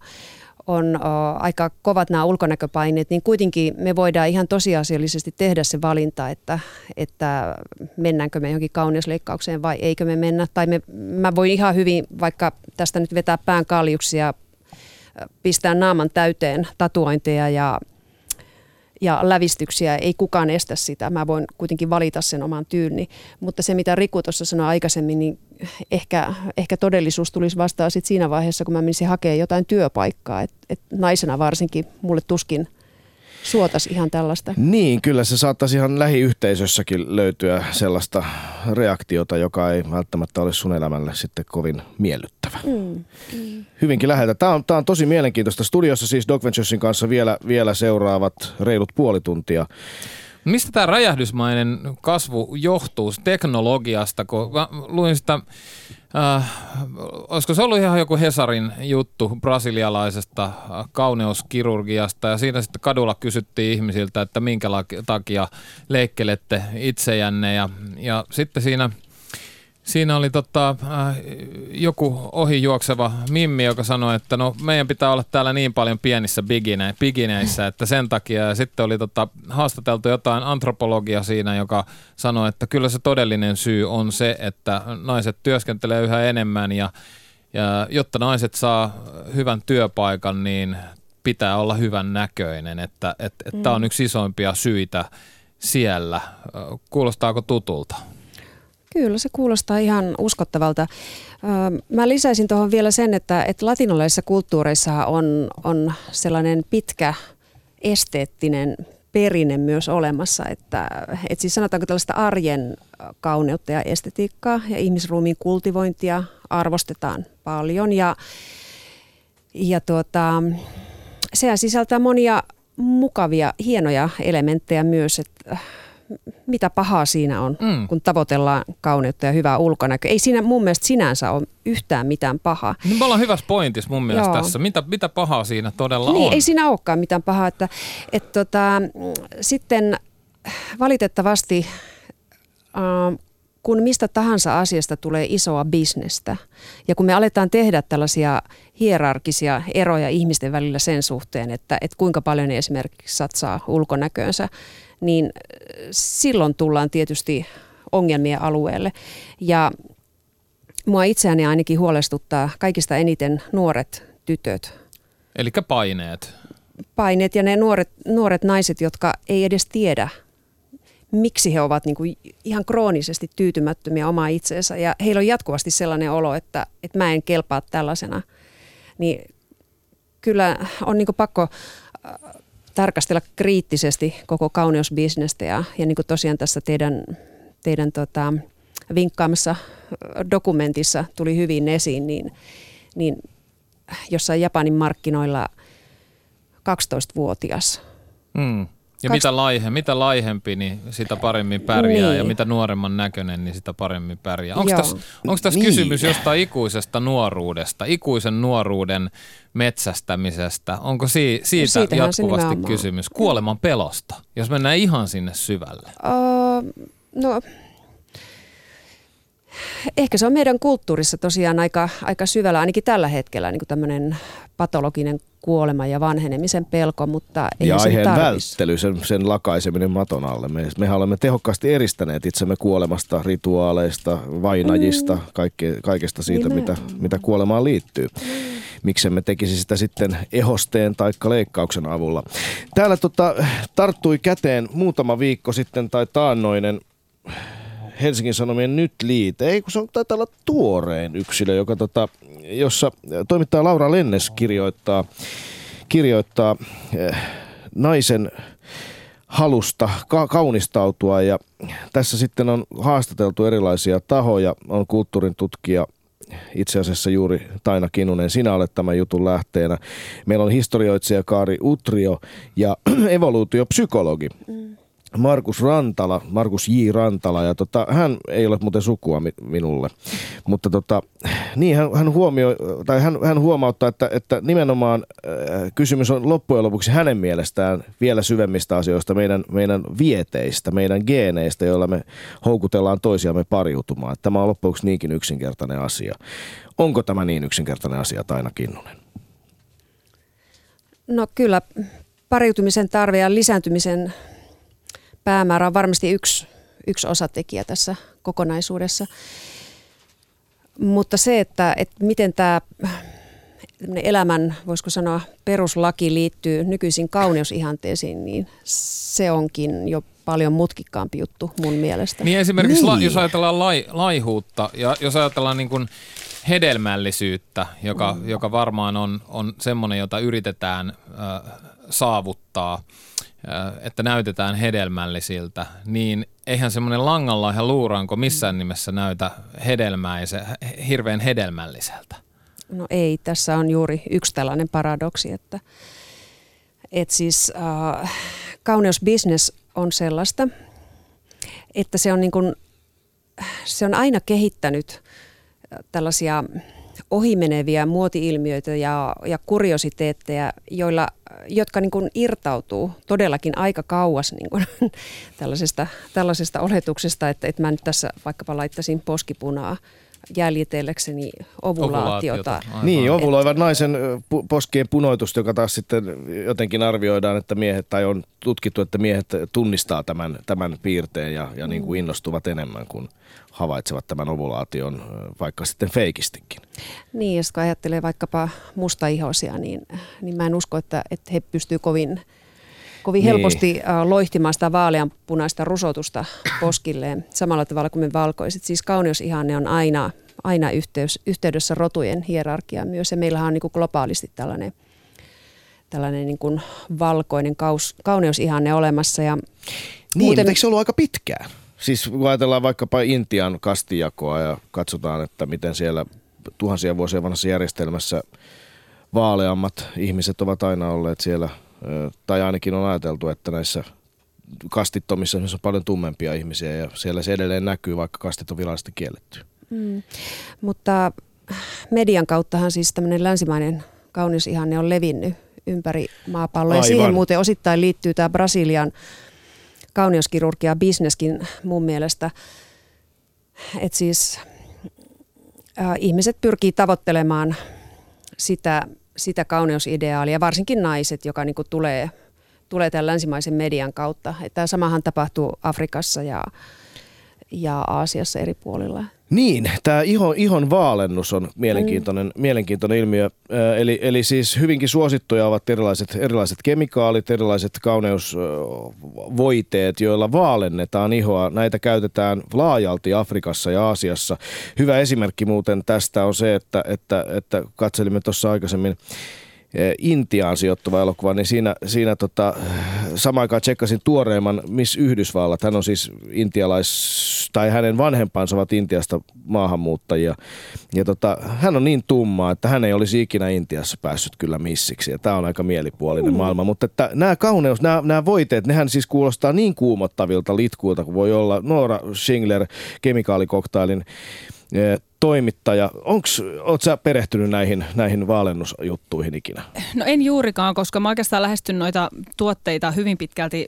on äh, aika kovat nämä ulkonäköpaineet, niin kuitenkin me voidaan ihan tosiasiallisesti tehdä se valinta, että, että mennäänkö me johonkin kauneusleikkaukseen vai eikö me mennä. Tai me, mä voin ihan hyvin vaikka tästä nyt vetää pään kaljuksia, pistää naaman täyteen tatuointeja ja, ja lävistyksiä. Ei kukaan estä sitä. Mä voin kuitenkin valita sen oman tyylni. Mutta se, mitä Riku tuossa sanoi aikaisemmin, niin ehkä, ehkä todellisuus tulisi vastaan sit siinä vaiheessa, kun mä menisin hakemaan jotain työpaikkaa. Et, et naisena varsinkin mulle tuskin suotas ihan tällaista. Niin, kyllä se saattaisi ihan lähiyhteisössäkin löytyä sellaista reaktiota, joka ei välttämättä ole sun elämälle sitten kovin miellyttävä. Mm. Hyvinkin läheltä. Tämä on, tämä on tosi mielenkiintoista. Studiossa siis Doc Venturesin kanssa vielä, vielä seuraavat reilut puoli tuntia. Mistä tämä räjähdysmainen kasvu johtuu teknologiasta? Kun luin sitä, äh, olisiko se ollut ihan joku Hesarin juttu brasilialaisesta kauneuskirurgiasta, ja siinä sitten kadulla kysyttiin ihmisiltä, että minkä takia leikkelette itsejänne, ja, ja sitten siinä... Siinä oli tota, äh, joku ohijuokseva mimmi, joka sanoi, että no meidän pitää olla täällä niin paljon pienissä bigine, bigineissä, että sen takia. Ja sitten oli tota, haastateltu jotain antropologia siinä, joka sanoi, että kyllä se todellinen syy on se, että naiset työskentelee yhä enemmän ja, ja jotta naiset saa hyvän työpaikan, niin pitää olla hyvän näköinen. Että et, et mm. tämä on yksi isoimpia syitä siellä. Kuulostaako tutulta? Kyllä, se kuulostaa ihan uskottavalta. Mä lisäisin tuohon vielä sen, että, että latinalaisissa kulttuureissa on, on sellainen pitkä esteettinen perinne myös olemassa. Että, että siis sanotaanko tällaista arjen kauneutta ja estetiikkaa ja ihmisruumiin kultivointia arvostetaan paljon. Ja, ja tuota, sehän sisältää monia mukavia, hienoja elementtejä myös, että mitä pahaa siinä on, mm. kun tavoitellaan kauneutta ja hyvää ulkonäköä. Ei siinä mun mielestä sinänsä ole yhtään mitään pahaa. No, me ollaan hyvässä pointissa mun mielestä Joo. tässä. Mitä, mitä pahaa siinä todella niin, on? Ei siinä olekaan mitään pahaa. Että, et tota, sitten valitettavasti, äh, kun mistä tahansa asiasta tulee isoa bisnestä ja kun me aletaan tehdä tällaisia hierarkisia eroja ihmisten välillä sen suhteen, että et kuinka paljon ne esimerkiksi satsaa ulkonäköönsä, niin silloin tullaan tietysti ongelmien alueelle. Ja mua itseäni ainakin huolestuttaa kaikista eniten nuoret tytöt. Elikkä paineet. Paineet ja ne nuoret, nuoret naiset, jotka ei edes tiedä, miksi he ovat niinku ihan kroonisesti tyytymättömiä omaa itseensä. Ja heillä on jatkuvasti sellainen olo, että, että mä en kelpaa tällaisena. Niin kyllä on niinku pakko tarkastella kriittisesti koko kauneusbisnestä ja, ja niin kuin tosiaan tässä teidän, teidän tota, vinkkaamassa dokumentissa tuli hyvin esiin, niin, niin jossain Japanin markkinoilla kaksitoistavuotias. Mm. Ja Kaks... mitä, laihe, mitä laihempi, niin sitä paremmin pärjää niin. Ja mitä nuoremman näköinen, niin sitä paremmin pärjää. Onko tässä täs niin. kysymys jostain ikuisesta nuoruudesta, ikuisen nuoruuden metsästämisestä? Onko si- siitä no jatkuvasti kysymys? Kuoleman pelosta, jos mennään ihan sinne syvälle. Öö, no, ehkä se on meidän kulttuurissa tosiaan aika, aika syvällä, ainakin tällä hetkellä, niin kuin tämmöinen patologinen kuolema ja vanhenemisen pelko, mutta ei ja aiheen välttely, sen, sen lakaiseminen maton alle. Me, mehän olemme tehokkaasti eristäneet itsemme kuolemasta, rituaaleista, vainajista, mm. kaikke, kaikesta siitä, niin mitä, mitä kuolemaan liittyy. Miksemme tekisi sitä sitten ehosteen tai leikkauksen avulla. Täällä tota, tarttui käteen muutama viikko sitten tai taannoinen Helsingin Sanomien nyt liite. Ei, kun se on, taitaa olla tuorein yksilö, joka, tota, jossa toimittaja Laura Lennes kirjoittaa, kirjoittaa eh, naisen halusta ka- kaunistautua. Ja tässä sitten on haastateltu erilaisia tahoja. On kulttuurin tutkija, itse asiassa juuri Taina Kinnunen. Sinä olet tämän jutun lähteenä. Meillä on historioitsija Kaari Utrio ja evoluutiopsykologi. Markus Rantala, Markus J. Rantala, ja tota, hän ei ole muuten sukua mi- minulle, mutta tota, niin hän, hän, huomioi, tai hän, hän huomauttaa, että, että nimenomaan äh, kysymys on loppujen lopuksi hänen mielestään vielä syvemmistä asioista, meidän, meidän vieteistä, meidän geeneistä, joilla me houkutellaan toisiamme pariutumaan. Tämä on loppujen lopuksi niinkin yksinkertainen asia. Onko tämä niin yksinkertainen asia, Taina Kinnunen? No kyllä, pariutumisen tarve ja lisääntymisen päämäärä on varmasti yksi, yksi osatekijä tässä kokonaisuudessa, mutta se, että, että miten tämä elämän, voisiko sanoa, peruslaki liittyy nykyisin kauneusihanteisiin, niin se onkin jo paljon mutkikkaampi juttu mun mielestä. Niin esimerkiksi, niin. La, jos ajatellaan lai, laihuutta ja jos ajatellaan niin kuin hedelmällisyyttä, joka, mm. joka varmaan on, on semmoinen, jota yritetään äh, saavuttaa, että näytetään hedelmällisiltä, niin eihän semmoinen langanlaiha luuranko missään nimessä näytä hedelmäisen, hirveän hedelmälliseltä. No ei, tässä on juuri yksi tällainen paradoksi, että, että siis äh, kauneusbisnes on sellaista, että se on, niin kuin, se on aina kehittänyt tällaisia ohimeneviä muoti-ilmiöitä ja, ja kuriositeetteja, joilla, jotka niin kuin irtautuu todellakin aika kauas niin kuin, tällaisesta, tällaisesta oletuksesta, että, että mä nyt tässä vaikkapa laittaisin poskipunaa jäljitellekseni ovulaatiota. ovulaatiota. Niin, ovuloivan naisen poskien punoitusta, joka taas sitten jotenkin arvioidaan, että miehet, tai on tutkittu, että miehet tunnistaa tämän, tämän piirteen ja, ja niin kuin innostuvat enemmän, kun havaitsevat tämän ovulaation, vaikka sitten feikistikin. Niin, jos ajattelee vaikkapa mustaihoisia, niin, niin mä en usko, että, että he pystyvät kovin, kovin niin. helposti loihtimaan sitä vaaleanpunaista rusotusta poskilleen samalla tavalla kuin me valkoiset. Siis kauneusihanne on aina, aina yhteys, yhteydessä rotujen hierarkiaan myös, ja meillähän on niin kuin globaalisti tällainen, tällainen niin kuin valkoinen kaus, kauneusihanne olemassa. Ja niin, muuten, mutta eikö se ollut aika pitkään? Siis kun ajatellaan vaikkapa Intian kastijakoa ja katsotaan, että miten siellä tuhansia vuosia vanhassa järjestelmässä vaaleammat ihmiset ovat aina olleet siellä, tai ainakin on ajateltu, että näissä kastittomissa on paljon tummempia ihmisiä ja siellä se edelleen näkyy, vaikka kastit on virallisesti kielletty. Mm, mutta median kauttahan siis tämmöinen länsimainen kauneusihanne on levinnyt ympäri maapalloa. Aivan. Ja siihen muuten osittain liittyy tämä Brasilian kauneuskirurgia bisneskin mun mielestä, että siis äh, ihmiset pyrkii tavoittelemaan sitä, sitä kauneusideaalia, varsinkin naiset, joka niinku tulee, tulee tämän länsimaisen median kautta. Tämä samahan tapahtuu Afrikassa ja, ja Aasiassa eri puolilla. Niin, tämä ihon, ihon vaalennus on mielenkiintoinen, mm. mielenkiintoinen ilmiö. Eli, eli siis hyvinkin suosittuja ovat erilaiset, erilaiset kemikaalit, erilaiset kauneusvoiteet, joilla vaalennetaan ihoa. Näitä käytetään laajalti Afrikassa ja Aasiassa. Hyvä esimerkki muuten tästä on se, että, että, että katselimme tuossa aikaisemmin Intiaan sijoittuva elokuva, niin siinä, siinä tota, samaan aikaan tsekkasin tuoreimman Miss Yhdysvallat. Hän on siis intialais, tai hänen vanhempansa ovat Intiasta maahanmuuttajia. Ja tota, hän on niin tummaa, että hän ei olisi ikinä Intiassa päässyt kyllä missiksi. Ja tämä on aika mielipuolinen mm. maailma. Mutta että nämä kauneus, nämä, nämä voiteet, nehän siis kuulostaa niin kuumottavilta litkuilta kuin voi olla. Noora Shingler, Kemikaalicocktailin toimittaja. Onks, oot sä perehtynyt näihin, näihin vaalennusjuttuihin ikinä? No en juurikaan, koska mä oikeastaan lähestyn noita tuotteita hyvin pitkälti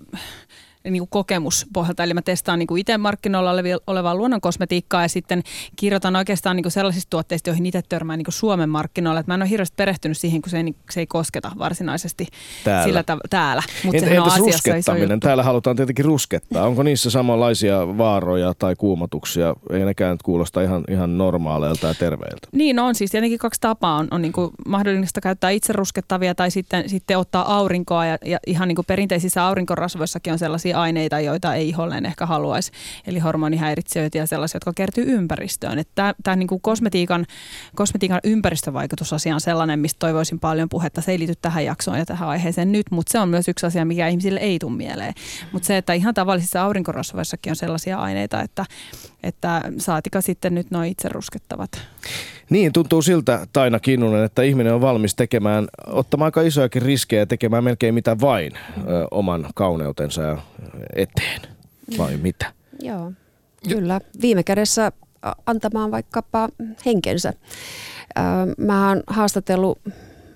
niin kuin kokemuspohjalta. Eli mä testaan niin kuin itse markkinoilla olevaa luonnonkosmetiikkaa ja sitten kirjoitan oikeastaan niin kuin sellaisista tuotteista, joihin itse törmään niin kuin Suomen markkinoilla. Et mä en ole hirveästi perehtynyt siihen, kun se ei, se ei kosketa varsinaisesti täällä. Sillä tav- täällä. Mut Ent, entäs ruskettaminen? Täällä halutaan tietenkin ruskettaa. Onko niissä samanlaisia vaaroja tai kuumotuksia? Ei nekään nyt kuulosta ihan, ihan normaaleilta ja terveiltä. Niin on siis tietenkin kaksi tapaa. On, on niin kuin mahdollista käyttää itse ruskettavia tai sitten, sitten ottaa aurinkoa. Ja, ja ihan niin kuin perinteisissä aurinkorasvoissakin on sellaisia aineita, joita ei iholleen ehkä haluaisi, eli hormonihäiritsijöitä ja sellaisia, jotka kertyy ympäristöön. Tämä niin kosmetiikan, kosmetiikan ympäristövaikutusasia on sellainen, mistä toivoisin paljon puhetta. Se ei liity tähän jaksoon ja tähän aiheeseen nyt, mutta se on myös yksi asia, mikä ihmisille ei tule mieleen. Mutta se, että ihan tavallisissa aurinkorasvoissakin on sellaisia aineita, että, että saatika sitten nyt nuo itse ruskettavat. Niin, tuntuu siltä, Taina Kinnunen, että ihminen on valmis tekemään, ottamaan aika isojakin riskejä ja tekemään melkein mitä vain mm. ö, oman kauneutensa eteen, vai mm. mitä? Joo, kyllä. Viime kädessä antamaan vaikkapa henkensä. Ö, mä oon haastatellut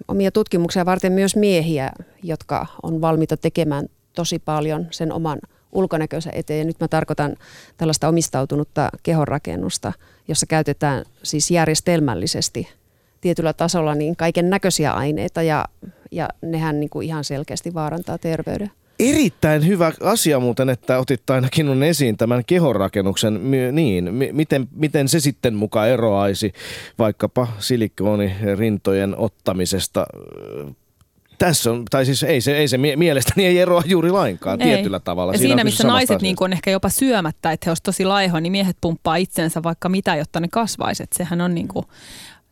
omia tutkimuksia varten myös miehiä, jotka on valmiita tekemään tosi paljon sen oman ulkonäköisen eteen. Ja nyt mä tarkoitan tällaista omistautunutta kehonrakennusta, jossa käytetään siis järjestelmällisesti tietyllä tasolla niin kaiken näköisiä aineita ja, ja nehän niin kuin ihan selkeästi vaarantaa terveyden. Erittäin hyvä asia muuten, että otit Taina Kinnunen esiin tämän kehonrakennuksen. Niin, miten, miten se sitten muka eroaisi vaikkapa silikonirintojen ottamisesta? Tässä on, tai siis ei se, ei se mielestäni ei eroa juuri lainkaan ei. Tietyllä tavalla. Ja siinä, siinä missä naiset niin on ehkä jopa syömättä, että he olisivat tosi laihoja, niin miehet pumppaa itsensä vaikka mitä, jotta ne kasvaisivat. Sehän on niin kuin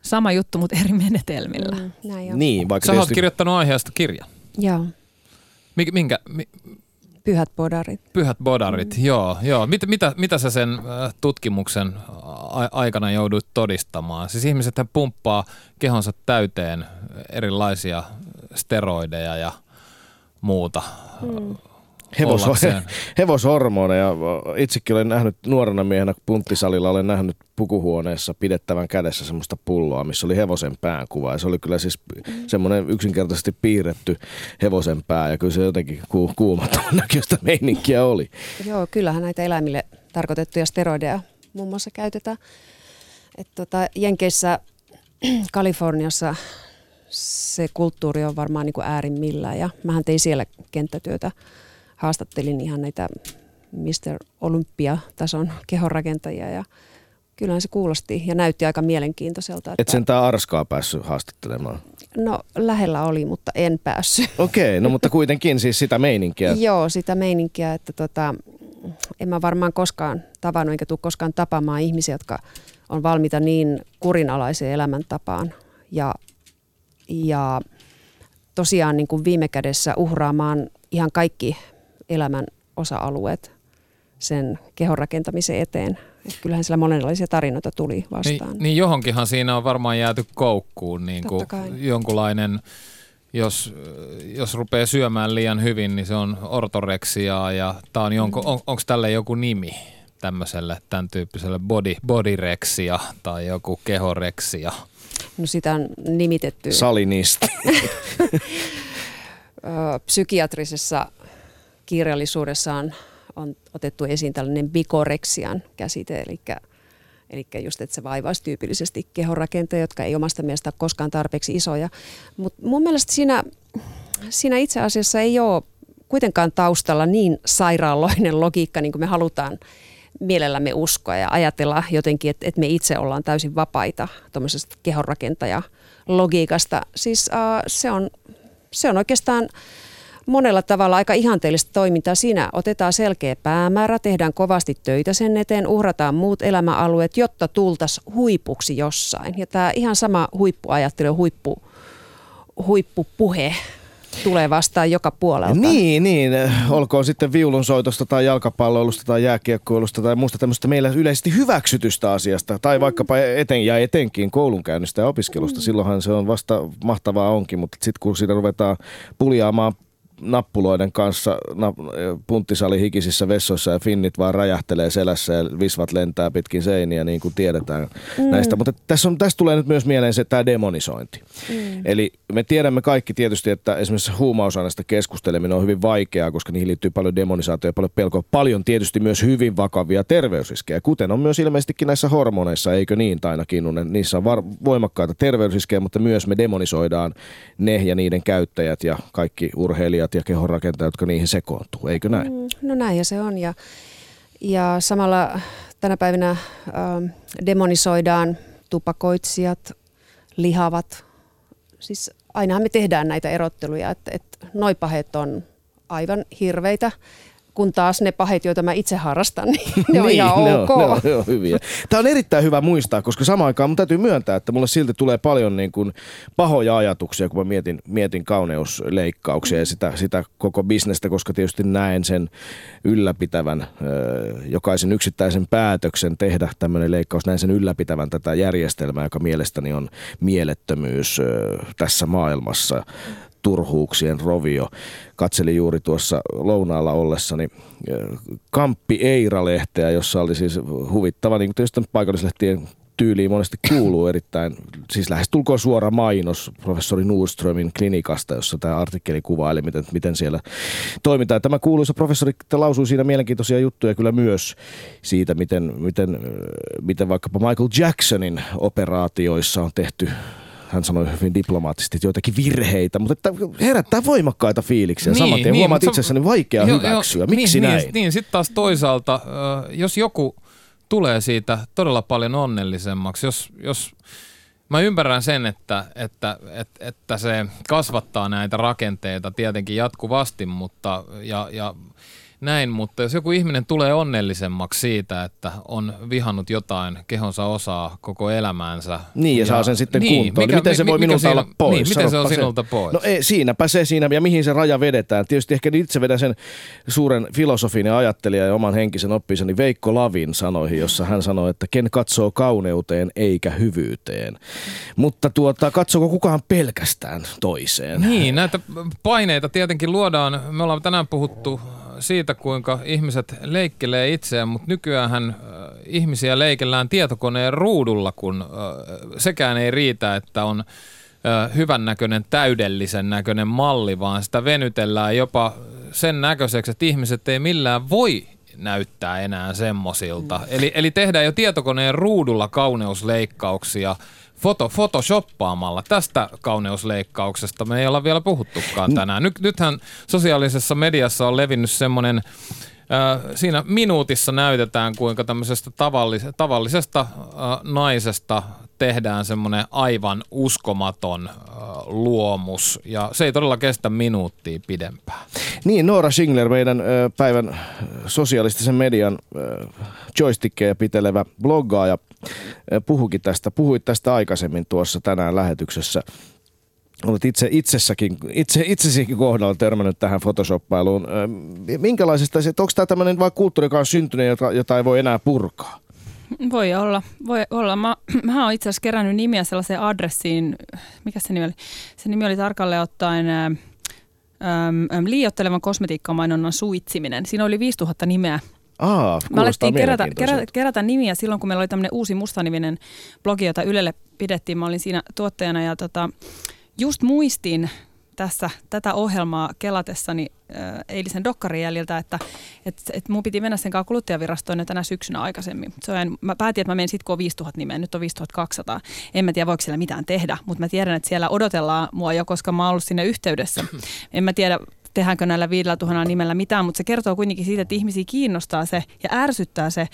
sama juttu, mutta eri menetelmillä. Mm, niin, vaikka sä tietysti... olet kirjoittanut aiheesta kirjan. Joo. Mik, minkä? Mi... Pyhät bodarit. Pyhät bodarit, mm. joo. joo. Mit, mitä, mitä sä sen tutkimuksen aikana jouduit todistamaan? Siis ihmiset he pumppaa kehonsa täyteen erilaisia... steroideja ja muuta. Mm. Hevoshormoneja. Hevoshormoneja. Itsekin olen nähnyt nuorena miehenä punttisalilla, olen nähnyt pukuhuoneessa pidettävän kädessä semmoista pulloa, missä oli hevosen pään kuva. Ja se oli kyllä siis mm. semmoinen yksinkertaisesti piirretty hevosen pää ja kyllä se jotenkin ku- kuumaton näköistä meininkiä oli. Joo, kyllähän näitä eläimille tarkoitettuja steroideja muun muassa käytetään. Et tota, Jenkeissä, Kaliforniassa se kulttuuri on varmaan niin kuin äärimmillään ja mähän tein siellä kenttätyötä. Haastattelin ihan näitä mister Olympia-tason kehonrakentajia ja kyllähän se kuulosti ja näytti aika mielenkiintoiselta. Että... Et sentään Arskaa päässyt haastattelemaan? No lähellä oli, mutta en päässyt. Okei, okay, no mutta kuitenkin siis sitä meininkiä. Joo, sitä meininkiä, että tota, en mä varmaan koskaan tavannut enkä tule koskaan tapaamaan ihmisiä, jotka on valmiita niin kurinalaiseen elämäntapaan ja Ja tosiaan niin kuin viime kädessä uhraamaan ihan kaikki elämän osa-alueet sen kehon rakentamisen eteen. Et kyllähän siellä monenlaisia tarinoita tuli vastaan. Niin, niin johonkinhan siinä on varmaan jääty koukkuun. Niin kuin jonkunlainen, jos, jos rupeaa syömään liian hyvin, niin se on ortoreksiaa. Ja tää on jonko, on, onko tälle joku nimi tämmöiselle, tämän tyyppiselle body, bodyreksia tai joku kehoreksia? No sitä on nimitetty... Salinisti. Psykiatrisessa kirjallisuudessa on, on otettu esiin tällainen bikoreksian käsite, eli, eli just, että se vaivaisi tyypillisesti kehonrakenteja, jotka ei omasta mielestä koskaan tarpeeksi isoja. Mutta mun mielestä siinä, siinä itse asiassa ei ole kuitenkaan taustalla niin sairaaloinen logiikka, niin kuin me halutaan mielellämme uskoa ja ajatella jotenkin, että, että me itse ollaan täysin vapaita tuommoisesta kehonrakentajalogiikasta. Siis äh, se, on, se on oikeastaan monella tavalla aika ihanteellista toimintaa. Siinä otetaan selkeä päämäärä, tehdään kovasti töitä sen eteen, uhrataan muut elämäalueet, jotta tultaisiin huipuksi jossain. Ja tämä ihan sama huippuajattelu, huippu, huippupuhe tulee vastaan joka puolelta. Niin, niin. Olkoon sitten viulunsoitosta tai jalkapalloilusta tai jääkiekkoilusta tai muusta tämmöistä meillä yleisesti hyväksytystä asiasta. Tai vaikkapa eten ja etenkin koulunkäynnistä ja opiskelusta. Silloinhan se on vasta mahtavaa onkin, mutta sitten kun siinä ruvetaan puljaamaan nappuloiden kanssa na, punttisali hikisissä vessoissa ja finnit vaan räjähtelee selässä ja visvat lentää pitkin seiniä niin kuin tiedetään mm. näistä. Mutta tässä, on, tässä tulee nyt myös mieleen se tämä demonisointi. Mm. Eli me tiedämme kaikki tietysti, että esimerkiksi huumausaineista keskusteleminen on hyvin vaikeaa, koska niihin liittyy paljon demonisaatioja, paljon pelkoa, paljon tietysti myös hyvin vakavia terveysriskejä, kuten on myös ilmeisestikin näissä hormoneissa, eikö niin Taina Kinnunen? Niissä on var- voimakkaita terveysriskejä, mutta myös me demonisoidaan ne ja niiden käyttäjät ja kaikki urheilijat ja kehonrakentajat, jotka niihin sekoontuu, eikö näin? No näin ja se on. Ja, ja samalla tänä päivänä äh, demonisoidaan tupakoitsijat, lihavat. Siis ainahan me tehdään näitä erotteluja, että et noi pahet on aivan hirveitä. kun taas ne pahet, joita mä itse harrastan, niin ne on niin, ihan ok. Ne on, ne on hyviä. Tämä on erittäin hyvä muistaa, koska samaan aikaan mun täytyy myöntää, että mulle silti tulee paljon niin kuin pahoja ajatuksia, kun mä mietin, mietin kauneusleikkauksia ja sitä, sitä koko bisnestä, koska tietysti näen sen ylläpitävän jokaisen yksittäisen päätöksen tehdä tämmöinen leikkaus, näen sen ylläpitävän tätä järjestelmää, joka mielestäni on mielettömyys tässä maailmassa. Turhuuksien rovio. Katselin juuri tuossa lounaalla ollessani Kamppi Eira-lehteä, jossa oli siis huvittava, niin kuin tietysti paikallislehtien tyyliin monesti kuuluu erittäin, siis lähes tulkoon suora mainos professori Nordströmin klinikasta, jossa tämä artikkeli kuvaili, miten, miten siellä toimitaan. Tämä kuuluisa professori lausui siinä mielenkiintoisia juttuja kyllä myös siitä, miten, miten, miten vaikkapa Michael Jacksonin operaatioissa on tehty. Hän sanoi hyvin diplomaattisesti, että joitakin virheitä, mutta että herättää voimakkaita fiiliksiä niin, saman tien. Niin, huomaat itsessäni vaikea jo, hyväksyä. Jo, Miksi niin, näin? Niin, niin sitten taas toisaalta, jos joku tulee siitä todella paljon onnellisemmaksi, jos, jos mä ymmärrän sen, että, että, että, että se kasvattaa näitä rakenteita tietenkin jatkuvasti, mutta ja, ja näin, mutta jos joku ihminen tulee onnellisemmaksi siitä, että on vihannut jotain kehonsa osaa koko elämäänsä. Niin, ja, ja saa sen sitten niin, kuntoon. Mikä, niin miten mi, se voi minulta siinä, olla pois? Niin, miten se on sinulta sen. pois? No ei, siinäpä se siinä, ja mihin se raja vedetään. Tietysti ehkä itse vedän sen suuren filosofin ja ajattelijan ja oman henkisen oppiseni Veikko Lavin sanoihin, jossa hän sanoi, että ken katsoo kauneuteen eikä hyvyyteen. Mutta tuota, katsooko kukaan pelkästään toiseen? Niin, näitä paineita tietenkin luodaan. Me ollaan tänään puhuttu siitä, kuinka ihmiset leikkelee itseään, mutta nykyäänhän ihmisiä leikellään tietokoneen ruudulla, kun sekään ei riitä, että on hyvän näköinen, täydellisen näköinen malli, vaan sitä venytellään jopa sen näköiseksi, että ihmiset ei millään voi näyttää enää semmosilta. Eli, eli tehdään jo tietokoneen ruudulla kauneusleikkauksia, Foto, photoshoppaamalla. Tästä kauneusleikkauksesta me ei olla vielä puhuttukaan tänään. Nyt, nythän sosiaalisessa mediassa on levinnyt semmoinen, äh, siinä minuutissa näytetään, kuinka tämmöisestä tavallis- tavallisesta äh, naisesta tehdään semmoinen aivan uskomaton äh, luomus, ja se ei todella kestä minuuttia pidempään. Niin, Noora Shingler, meidän äh, päivän sosiaalistisen median äh, joystickeja pitelevä bloggaaja, puhukin tästä, puhuit tästä aikaisemmin tuossa tänään lähetyksessä. Olet itse itsessäkin, itse, itsesikin kohdalla törmännyt tähän photoshoppailuun. Minkälaisesta se, onko tämä tämmöinen vain kulttuuri, joka on syntynyt, jota, jota ei voi enää purkaa? Voi olla, voi olla. Mä, mä oon itse asiassa kerännyt nimiä sellaiseen adressiin, mikä se nimi oli? Se nimi oli tarkalleen ottaen äm, äm, liioittelevan kosmetiikkamainonnan suitsiminen. Siinä oli viisituhatta nimeä. Aa, me alettiin kerätä, kerätä, kerätä nimiä silloin, kun meillä oli tämmöinen uusi mustaniminen blogi, jota Ylelle pidettiin. Mä olin siinä tuottajana ja tota, just muistin tässä tätä ohjelmaa kelatessani äh, eilisen dokkarin jäljiltä, että et, et mun piti mennä sen kanssa kuluttajavirastoon jo tänä syksynä aikaisemmin. Se on, mä päätin, että mä menen sitten, kun on viisituhatta nimeä, nyt on viisituhatta kaksisataa. En mä tiedä, voiko siellä mitään tehdä, mutta mä tiedän, että siellä odotellaan mua jo, koska mä oon ollut sinne yhteydessä. En mä tiedä, tehdäänkö näillä viidellä tuhannella nimellä mitään, mutta se kertoo kuitenkin siitä, että ihmisiä kiinnostaa se ja ärsyttää se,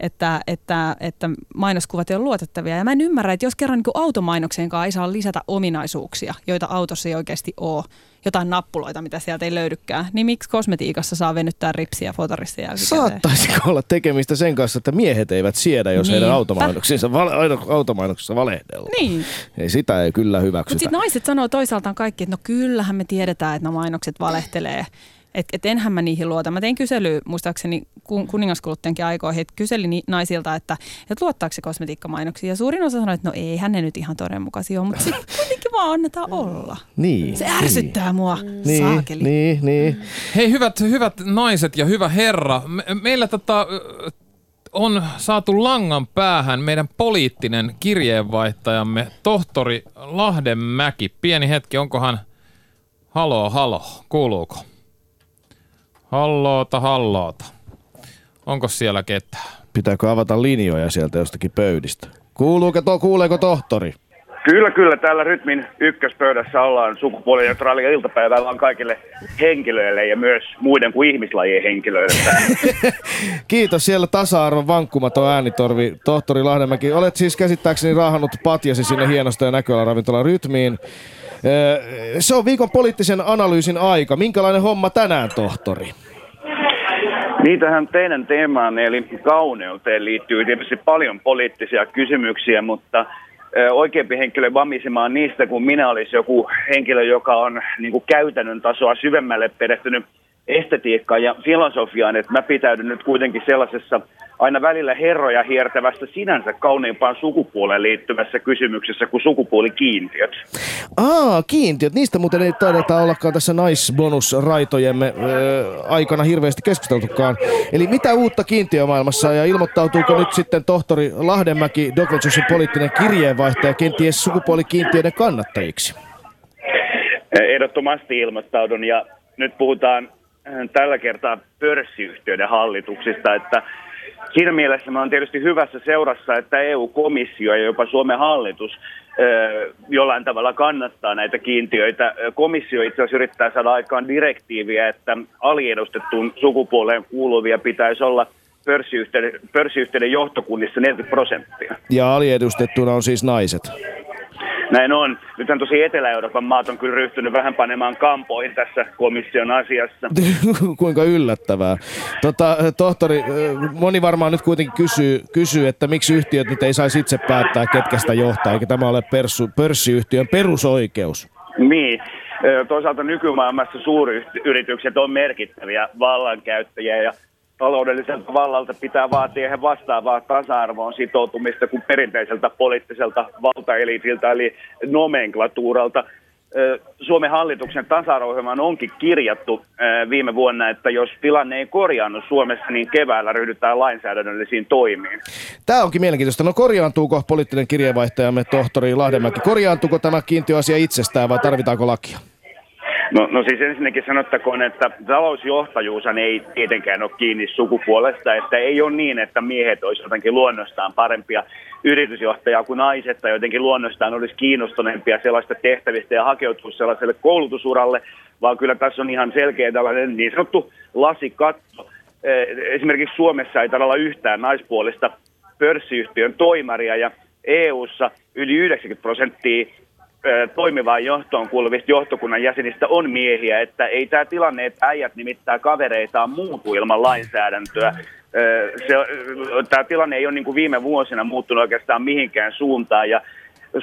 että, että, että mainoskuvat ei ole luotettavia. Ja mä en ymmärrä, että jos kerran niin automainokseen kanssa ei saa lisätä ominaisuuksia, joita autossa ei oikeasti ole, jotain nappuloita, mitä sieltä ei löydykään, niin miksi kosmetiikassa saa venyttää ripsiä fotorissa jälkikäteen? Saattaisiko olla tekemistä sen kanssa, että miehet eivät siedä, jos Niinpä. heidän automainoksensa automainoksessa valehdellaan. Niin. Ei, sitä ei kyllä hyväksytä. Mutta sitten naiset sanoo toisaaltaan kaikki, että no kyllähän me tiedetään, että nämä mainokset valehtelee. Että et enhän mä niihin luota. Mä tein kyselyä, muistaakseni kuningaskuluttajankin aikoihin, että kyselin ni- naisilta, että et luottaako se kosmetiikkamainoksia. Ja suurin osa sanoi, että no eihän ne nyt ihan todenmukaisia ole, mutta sitten kuitenkin vaan annetaan olla. Niin, se ärsyttää niin. mua, niin, saakeli. Niin, niin. Hei hyvät, hyvät naiset ja hyvä herra, me, meillä tota... on saatu langan päähän meidän poliittinen kirjeenvaihtajamme, tohtori Lahdenmäki. Pieni hetki, onkohan... Haloo, haloo, kuuluuko? Halloota, halloota. Onko siellä ketään? Pitääkö avata linjoja sieltä jostakin pöydistä? Kuuluuko to, kuuleeko tohtori? Kyllä, kyllä. Täällä Rytmin ykköspöydässä ollaan sukupuolineutraalia iltapäivällä on kaikille henkilöille ja myös muiden kuin ihmislajien henkilöille. Kiitos. Siellä tasa-arvon vankkumaton äänitorvi. Tohtori Lahdenmäki, olet siis käsittääkseni raahannut patjasi sinne hienosta ja näköalaravintola Rytmiin. Se on viikon poliittisen analyysin aika. Minkälainen homma tänään, tohtori? Niin, tähän teidän teemaan eli kauneuteen liittyy tietysti paljon poliittisia kysymyksiä, mutta oikeampi henkilö vamisemaan niistä, kun minä olisi joku henkilö, joka on niin kuin käytännön tasoa syvemmälle perehtynyt estetiikkaan ja filosofiaan, että mä pitäydyn nyt kuitenkin sellaisessa aina välillä herroja hiertävästä sinänsä kauneimpaan sukupuoleen liittyvässä kysymyksessä kuin sukupuolikiintiöt. Aa, kiintiöt. Niistä muuten ei taideta ollakaan tässä naisbonusraitojemme äh, aikana hirveästi keskusteltukaan. Eli mitä uutta kiintiömaailmassa ja ilmoittautuuko nyt sitten tohtori Lahdenmäki Doc Venturesin poliittinen kirjeenvaihtaja kenties sukupuolikiintiöiden kannattajiksi? Ehdottomasti ilmoittaudun ja nyt puhutaan tällä kertaa pörssiyhtiöiden hallituksista, että siinä mielessä mä oon tietysti hyvässä seurassa, että E U-komissio ja jopa Suomen hallitus ö, jollain tavalla kannattaa näitä kiintiöitä. Komissio itse asiassa yrittää saada aikaan direktiiviä, että aliedustettuun sukupuoleen kuuluvia pitäisi olla pörssiyhtiöiden, pörssiyhtiöiden johtokunnissa neljäkymmentä prosenttia. Ja aliedustettuna on siis naiset. Näin on. Nythän tosi Etelä-Euroopan maat on kyllä ryhtynyt vähän panemaan kampoihin tässä komission asiassa. Kuinka yllättävää. Tota, tohtori, moni varmaan nyt kuitenkin kysyy, kysyy, että miksi yhtiöt nyt ei saisi itse päättää, ketkä sitä johtaa, eikä tämä ole perssu, pörssiyhtiön perusoikeus. Niin. Toisaalta nykymaailmassa suuryritykset on merkittäviä vallankäyttäjiä ja taloudelliselta vallalta pitää vaatia he vastaavaa tasa-arvoon sitoutumista kuin perinteiseltä poliittiselta valtaeliitiltä eli nomenklatuuralta. Suomen hallituksen tasa-arvo-ohjelmaan onkin kirjattu viime vuonna, että jos tilanne ei korjaannu Suomessa, niin keväällä ryhdytään lainsäädännöllisiin toimiin. Tämä onkin mielenkiintoista. No korjaantuuko poliittinen kirjeenvaihtajamme tohtori Lahdenmäki? Korjaantuuko tämä kiintiöasia itsestään vai tarvitaanko lakia? No, no siis ensinnäkin sanottakoon, että talousjohtajuushan ei tietenkään ole kiinni sukupuolesta, että ei ole niin, että miehet olisi jotenkin luonnostaan parempia yritysjohtajaa kuin naiset, tai jotenkin luonnostaan olisi kiinnostuneempia sellaista tehtävistä ja hakeutua sellaiselle koulutusuralle, vaan kyllä tässä on ihan selkeä tällainen niin sanottu lasikatto. Esimerkiksi Suomessa ei tarvitse yhtään naispuolista pörssiyhtiön toimaria, ja E U:ssa yli yhdeksänkymmentä prosenttia toimivaan johtoon kuuluvista johtokunnan jäsenistä on miehiä, että ei tämä tilanne, että äijät nimittää kavereitaan muutu ilman lainsäädäntöä. Tämä tilanne ei ole niin kuin viime vuosina muuttunut oikeastaan mihinkään suuntaan. Ja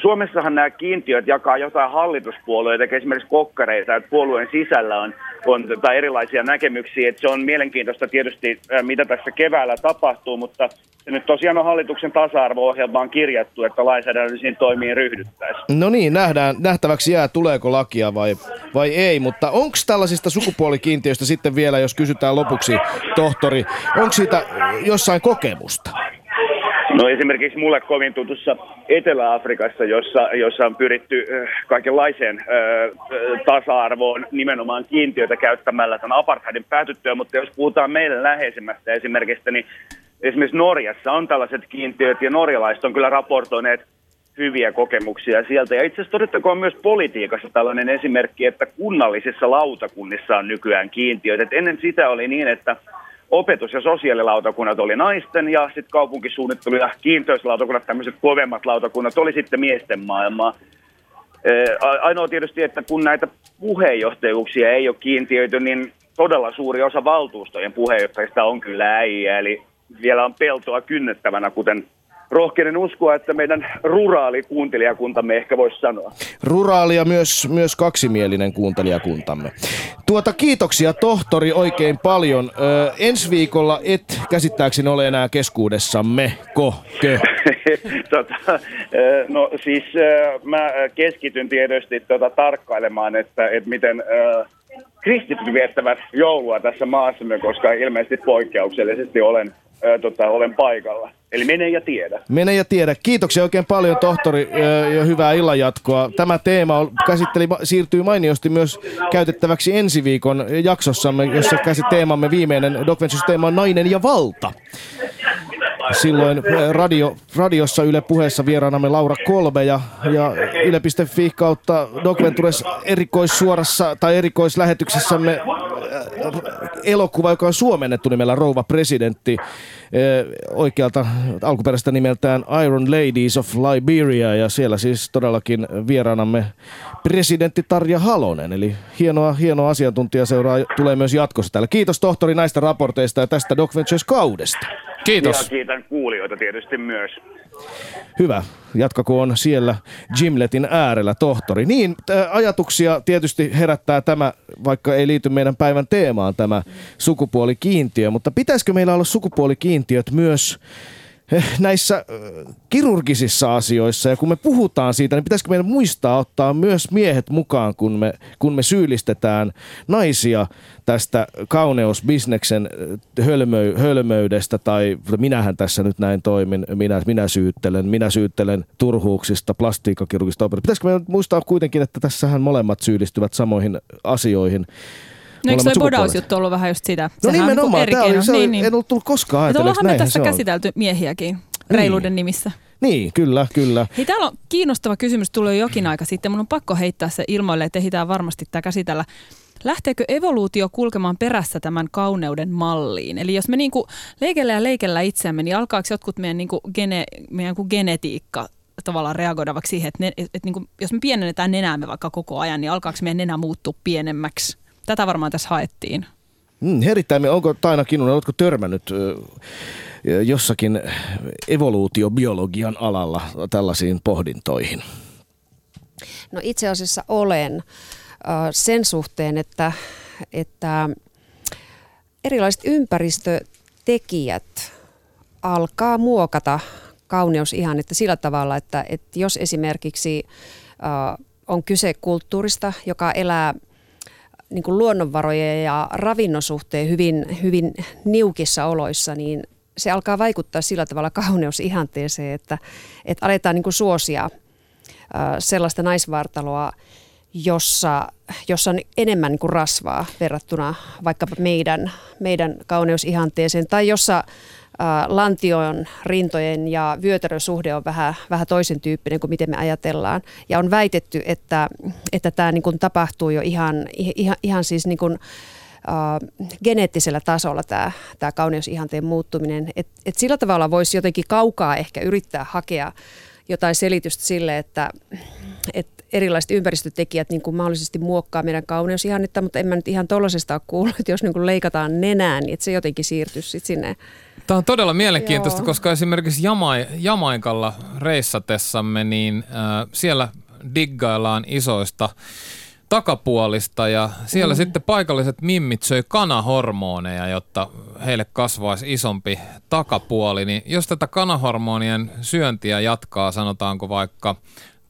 Suomessahan nämä kiintiöt jakaa jotain hallituspuolueita, esimerkiksi kokkareita, että puolueen sisällä on, on tai erilaisia näkemyksiä. Että se on mielenkiintoista tietysti, mitä tässä keväällä tapahtuu, mutta nyt tosiaan on hallituksen tasa-arvo-ohjelmaan kirjattu, että lainsäädännöllisiin toimiin ryhdyttäisiin. No niin, nähdään, nähtäväksi jää, tuleeko lakia vai, vai ei, mutta onko tällaisista sukupuolikiintiöistä sitten vielä, jos kysytään lopuksi, tohtori, onko siitä jossain kokemusta? No esimerkiksi mulle kovin tutussa Etelä-Afrikassa, jossa, jossa on pyritty kaikenlaiseen ö, tasa-arvoon nimenomaan kiintiötä käyttämällä tämän apartheidin päätyttyä, mutta jos puhutaan meidän läheisemmästä esimerkistä, niin esimerkiksi Norjassa on tällaiset kiintiöt ja norjalaiset on kyllä raportoineet hyviä kokemuksia sieltä. Ja itse asiassa todettakoon myös politiikassa tällainen esimerkki, että kunnallisissa lautakunnissa on nykyään kiintiöt. Et ennen sitä oli niin, että opetus- ja sosiaalilautakunnat oli naisten ja sitten kaupunkisuunnittelu- ja kiinteistölautakunnat, tämmöiset kovemmat lautakunnat, oli sitten miesten maailmaa. Ainoa tietysti, että kun näitä puheenjohtajuuksia ei ole kiintiöity, niin todella suuri osa valtuustojen puheenjohtajista on kyllä äijä, eli vielä on peltoa kynnettävänä, kuten rohkeinen uskoa, että meidän ruraali kuuntelijakuntamme ehkä voisi sanoa. Ruraali ja myös, myös kaksimielinen kuuntelijakuntamme. Tuota, kiitoksia tohtori oikein paljon. Ö, ensi viikolla et käsittääkseni ole enää keskuudessamme, kohkö? tota, no siis mä keskityn tietysti tota, tarkkailemaan, että, että miten Ö, kristityt viettävät joulua tässä maassamme, koska ilmeisesti poikkeuksellisesti olen, ää, tota, olen paikalla. Eli mene ja tiedä. Mene ja tiedä. Kiitoksia oikein paljon, tohtori, ää, ja hyvää illanjatkoa. Tämä teema käsitteli, siirtyy mainiosti myös käytettäväksi ensi viikon jaksossamme, jossa käsiteemamme viimeinen Doc Ventures-teema on nainen ja valta. Silloin radio, radiossa Yle Puheessa vieraanamme Laura Kolbe ja, ja yle piste fi kautta Doc Ventures erikoissuorassa tai erikoislähetyksessämme elokuva, joka on suomennettu nimellä Rouva presidentti, oikealta alkuperäistä nimeltään Iron Ladies of Liberia, ja siellä siis todellakin vieraanamme presidentti Tarja Halonen, eli hienoa, hienoa asiantuntijaseuraa tulee myös jatkossa täällä. Kiitos tohtori näistä raporteista ja tästä Doc Ventures -kaudesta. Kiitos. Ja kiitän kuulijoita tietysti myös. Hyvä. Jatka kun on siellä Gimletin äärellä, tohtori. Niin, ajatuksia tietysti herättää tämä, vaikka ei liity meidän päivän teemaan, tämä sukupuolikiintiö. Mutta pitäisikö meillä olla sukupuolikiintiöt myös näissä kirurgisissa asioissa? Ja kun me puhutaan siitä, niin pitäisikö meidän muistaa ottaa myös miehet mukaan, kun me, kun me syyllistetään naisia tästä kauneusbisneksen hölmö, hölmöydestä, tai minähän tässä nyt näin toimin, minä, minä syyttelen, minä syyttelen turhuuksista, plastiikkakirurgista. Pitäisikö meidän muistaa kuitenkin, että tässähän molemmat syyllistyvät samoihin asioihin? No eikö toi bodausjuttu ollut vähän just sitä? No sehän nimenomaan, tämä oli, se oli, niin, niin. en ollut tullut koskaan ajatelleeksi. Ollaanhan me tässä käsitelty miehiäkin reiluuden nimissä. Niin, kyllä, kyllä. Hei, täällä on kiinnostava kysymys, tuli jokin aika sitten. Mun on pakko heittää se ilmoille, että ehditään varmasti tämä käsitellä. Lähteekö evoluutio kulkemaan perässä tämän kauneuden malliin? Eli jos me niinku leikellään ja leikellään itseämme, niin alkaako jotkut meidän, niinku gene, meidän genetiikka tavallaan reagoida vaikka siihen, että, ne, että niinku, jos me pienennetään nenäämme vaikka koko ajan, niin alkaako meidän nenä muuttua pienemmäksi? Tätä varmaan tässä haettiin. Mm, erittäin. Onko Taina Kinnunen, oletko törmännyt ö, jossakin evoluutiobiologian alalla tällaisiin pohdintoihin? No itse asiassa olen ö, sen suhteen, että, että erilaiset ympäristötekijät alkaa muokata kauneusihannetta sillä tavalla, että, että jos esimerkiksi ö, on kyse kulttuurista, joka elää niin kuin luonnonvarojen ja ravinnosuhteen hyvin, hyvin niukissa oloissa, niin se alkaa vaikuttaa sillä tavalla kauneusihanteeseen, että, että aletaan niin kuin suosia sellaista naisvartaloa, jossa, jossa on enemmän niin kuin rasvaa verrattuna vaikkapa meidän, meidän kauneusihanteeseen, tai jossa lantion, rintojen ja vyötärön suhde on vähän, vähän toisen tyyppinen kuin miten me ajatellaan. Ja on väitetty, että, että tämä niin kuin tapahtuu jo ihan, ihan, ihan siis niin kuin, äh, geneettisellä tasolla tämä, tämä kauneusihanteen muuttuminen. Et, et sillä tavalla voisi jotenkin kaukaa ehkä yrittää hakea jotain selitystä sille, että, että erilaiset ympäristötekijät niin kuin mahdollisesti muokkaa meidän kauneusihannetta, mutta en mä nyt ihan tollasesta ole kuullut, että jos niin kuin leikataan nenään, niin että se jotenkin siirtyisi sit sinne. Tämä on todella mielenkiintoista, joo, koska esimerkiksi Jama- Jamaikalla reissatessamme, niin äh, siellä diggaillaan isoista takapuolista ja siellä mm. sitten paikalliset mimmit söi kanahormoneja, jotta heille kasvaisi isompi takapuoli. Niin jos tätä kanahormonien syöntiä jatkaa, sanotaanko vaikka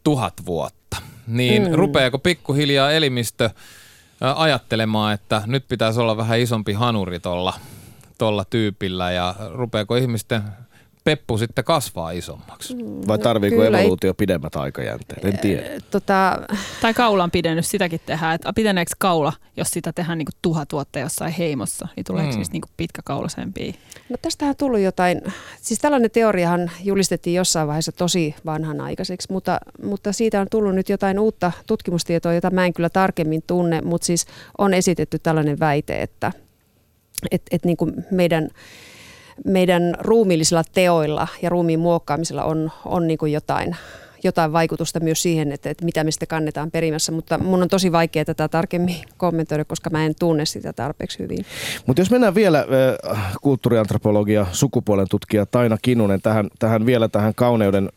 tuhat vuotta, niin mm. rupeako pikkuhiljaa elimistö äh, ajattelemaan, että nyt pitäisi olla vähän isompi hanuri tuolla tuolla tyypillä, ja rupeako ihmisten peppu sitten kasvaa isommaksi? Vai tarviiko no, evoluutio it... pidemmät aikajänteet? En tiedä. Tota... Tai kaulan pidennys, sitäkin tehdään. Että piteneekö kaula, jos sitä tehdään niin kuin tuhat vuotta jossain heimossa, niin tuleeko mm. niistä niin kuin pitkäkaulaisempia? No tästähän on tullut jotain. Siis tällainen teoriahan julistettiin jossain vaiheessa tosi vanhanaikaiseksi, mutta, mutta siitä on tullut nyt jotain uutta tutkimustietoa, jota mä en kyllä tarkemmin tunne, mutta siis on esitetty tällainen väite, että Että et niin kuin meidän, meidän ruumiillisilla teoilla ja ruumiin muokkaamisella on, on niin kuin jotain, jotain vaikutusta myös siihen, että, että mitä me sitä kannetaan perimässä. Mutta mun on tosi vaikea tätä tarkemmin kommentoida, koska mä en tunne sitä tarpeeksi hyvin. Mutta jos mennään vielä kulttuuriantropologia, sukupuolen tutkija Taina Kinnunen tähän, tähän vielä tähän kauneuden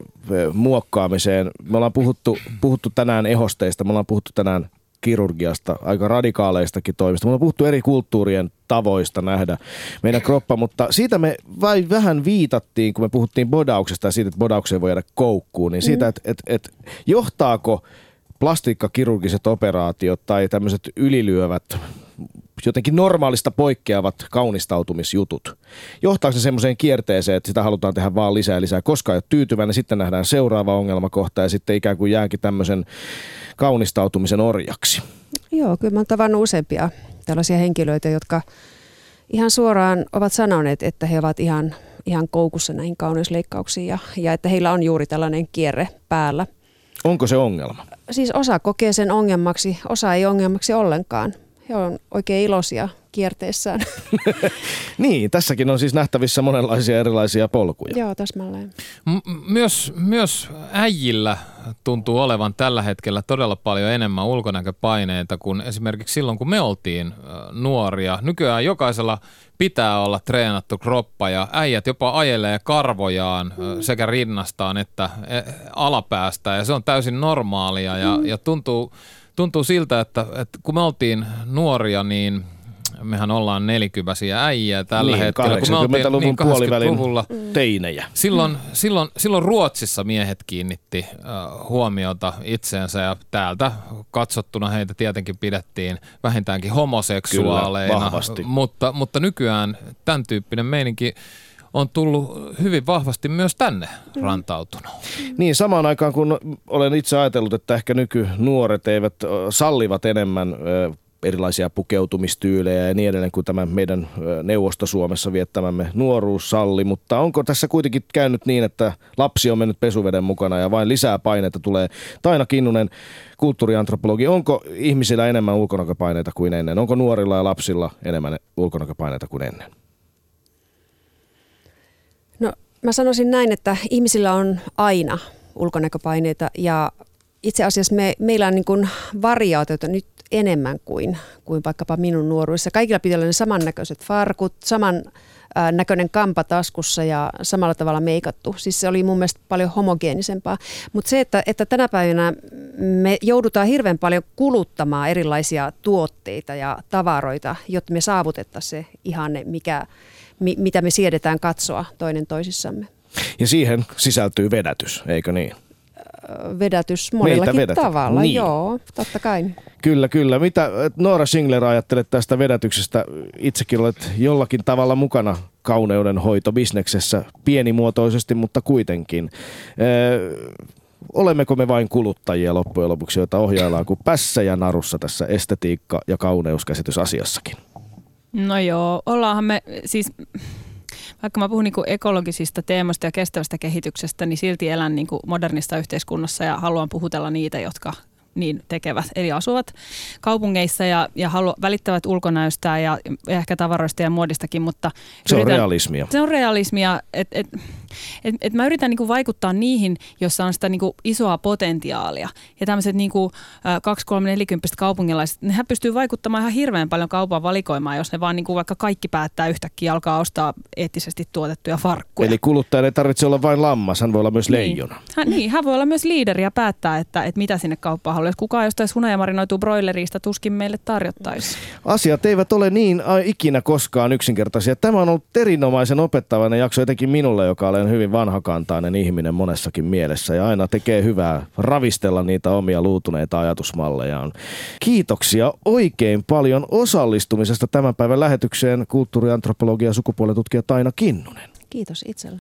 muokkaamiseen. Me ollaan puhuttu, puhuttu tänään ehosteista, me ollaan puhuttu tänään kirurgiasta, aika radikaaleistakin toimista. Me ollaan puhuttu eri kulttuurien tavoista nähdä meidän kroppa, mutta siitä me vai vähän viitattiin, kun me puhuttiin bodauksesta ja siitä, että bodaukseen voi jäädä koukkuun, niin siitä, että et, et, johtaako plastiikkakirurgiset operaatiot tai tämmöiset ylilyövät, jotenkin normaalista poikkeavat kaunistautumisjutut. Johtaako se semmoiseen kierteeseen, että sitä halutaan tehdä vaan lisää ja lisää, koska ei ole tyytyväinen, sitten nähdään seuraava ongelmakohta ja sitten ikään kuin jääkin tämmöisen kaunistautumisen orjaksi. Joo, kyllä mä oon tavannut useampia tällaisia henkilöitä, jotka ihan suoraan ovat sanoneet, että he ovat ihan, ihan koukussa näihin kauneusleikkauksiin ja, ja että heillä on juuri tällainen kierre päällä. Onko se ongelma? Siis osa kokee sen ongelmaksi, osa ei ongelmaksi ollenkaan. He on oikein iloisia kierteissään. Niin, tässäkin on siis nähtävissä monenlaisia erilaisia polkuja. Joo, täsmälleen. M- myös, myös äijillä tuntuu olevan tällä hetkellä todella paljon enemmän ulkonäköpaineita kuin esimerkiksi silloin, kun me oltiin nuoria. Nykyään jokaisella pitää olla treenattu kroppa ja äijät jopa ajelee karvojaan mm. sekä rinnastaan että alapäästä ja se on täysin normaalia ja, mm. ja tuntuu... Tuntuu siltä, että, että kun me oltiin nuoria, niin mehän ollaan nelikypäisiä äijää tällä niin, hetkellä. kahdeksankymmentäluvun niin, puolivälin teinejä. Silloin, mm. silloin, silloin Ruotsissa miehet kiinnitti äh, huomiota itseensä ja täältä katsottuna heitä tietenkin pidettiin vähintäänkin homoseksuaaleina. Kyllä, mutta, mutta nykyään tämän tyyppinen meininki on tullut hyvin vahvasti myös tänne rantautunut. Niin, samaan aikaan kun olen itse ajatellut, että ehkä nykynuoret eivät sallivat enemmän erilaisia pukeutumistyylejä ja niin edelleen kuin tämä meidän Neuvosto-Suomessa viettämämme nuoruus salli, mutta onko tässä kuitenkin käynyt niin, että lapsi on mennyt pesuveden mukana ja vain lisää paineita tulee? Taina Kinnunen, kulttuuriantropologi, onko ihmisillä enemmän ulkonäköpaineita kuin ennen? Onko nuorilla ja lapsilla enemmän ulkonäköpaineita kuin ennen? No, mä sanoisin näin, että ihmisillä on aina ulkonäköpaineita ja itse asiassa me, meillä on niin kuin variaatioita nyt enemmän kuin, kuin vaikkapa minun nuoruudessa. Kaikilla pitää olla ne samannäköiset farkut, saman äh, näköinen kampa taskussa ja samalla tavalla meikattu. Siis se oli mun mielestä paljon homogeenisempaa. Mutta se, että, että tänä päivänä me joudutaan hirveän paljon kuluttamaan erilaisia tuotteita ja tavaroita, jotta me saavutettaisiin se ihanne, mikä... mitä me siedetään katsoa toinen toisissamme. Ja siihen sisältyy vedätys, eikö niin? Vedätys monellakin tavalla, niin. Joo, totta kai. Kyllä, kyllä. Mitä Noora Shingler ajattelet tästä vedätyksestä? Itsekin olet jollakin tavalla mukana kauneudenhoitobisneksessä, pienimuotoisesti, mutta kuitenkin. Öö, olemmeko me vain kuluttajia loppujen lopuksi, joita ohjaillaan kuin pässä ja narussa tässä estetiikka- ja kauneuskäsitysasiassakin? No joo, ollaanhan me siis, vaikka mä puhun niinku ekologisista teemoista ja kestävästä kehityksestä, niin silti elän niinku modernista yhteiskunnassa ja haluan puhutella niitä, jotka niin tekevät, eli asuvat kaupungeissa ja, ja halu, välittävät ulkonäöstä ja ehkä tavaroista ja muodistakin, mutta... Se yritän, on realismia. Se on realismia, että et, et, et mä yritän niinku vaikuttaa niihin, joissa on sitä niinku isoa potentiaalia. Ja tämmöiset niinku kaksikymmentä-kolmekymmentä-neljäkymmentä kaupungilaiset, nehän pystyy vaikuttamaan ihan hirveän paljon kaupan valikoimaan, jos ne vaan niinku vaikka kaikki päättää yhtäkkiä alkaa ostaa eettisesti tuotettuja farkkuja. Eli kuluttajan ei tarvitse olla vain lammas, hän voi olla myös leijona. Niin, hän, niin, hän voi olla myös liideri ja päättää, että, että mitä sinne kauppaan haluaa. Kukaan jostain hunaja marinoituu broilerista tuskin meille tarjottaisi. Asiat eivät ole niin ikinä koskaan yksinkertaisia. Tämä on ollut erinomaisen opettavainen jakso etenkin minulle, joka olen hyvin vanhakantainen ihminen monessakin mielessä. Ja aina tekee hyvää ravistella niitä omia luutuneita ajatusmallejaan. Kiitoksia oikein paljon osallistumisesta tämän päivän lähetykseen kulttuuriantropologia ja sukupuoletutkija Taina Kinnunen. Kiitos itsellä.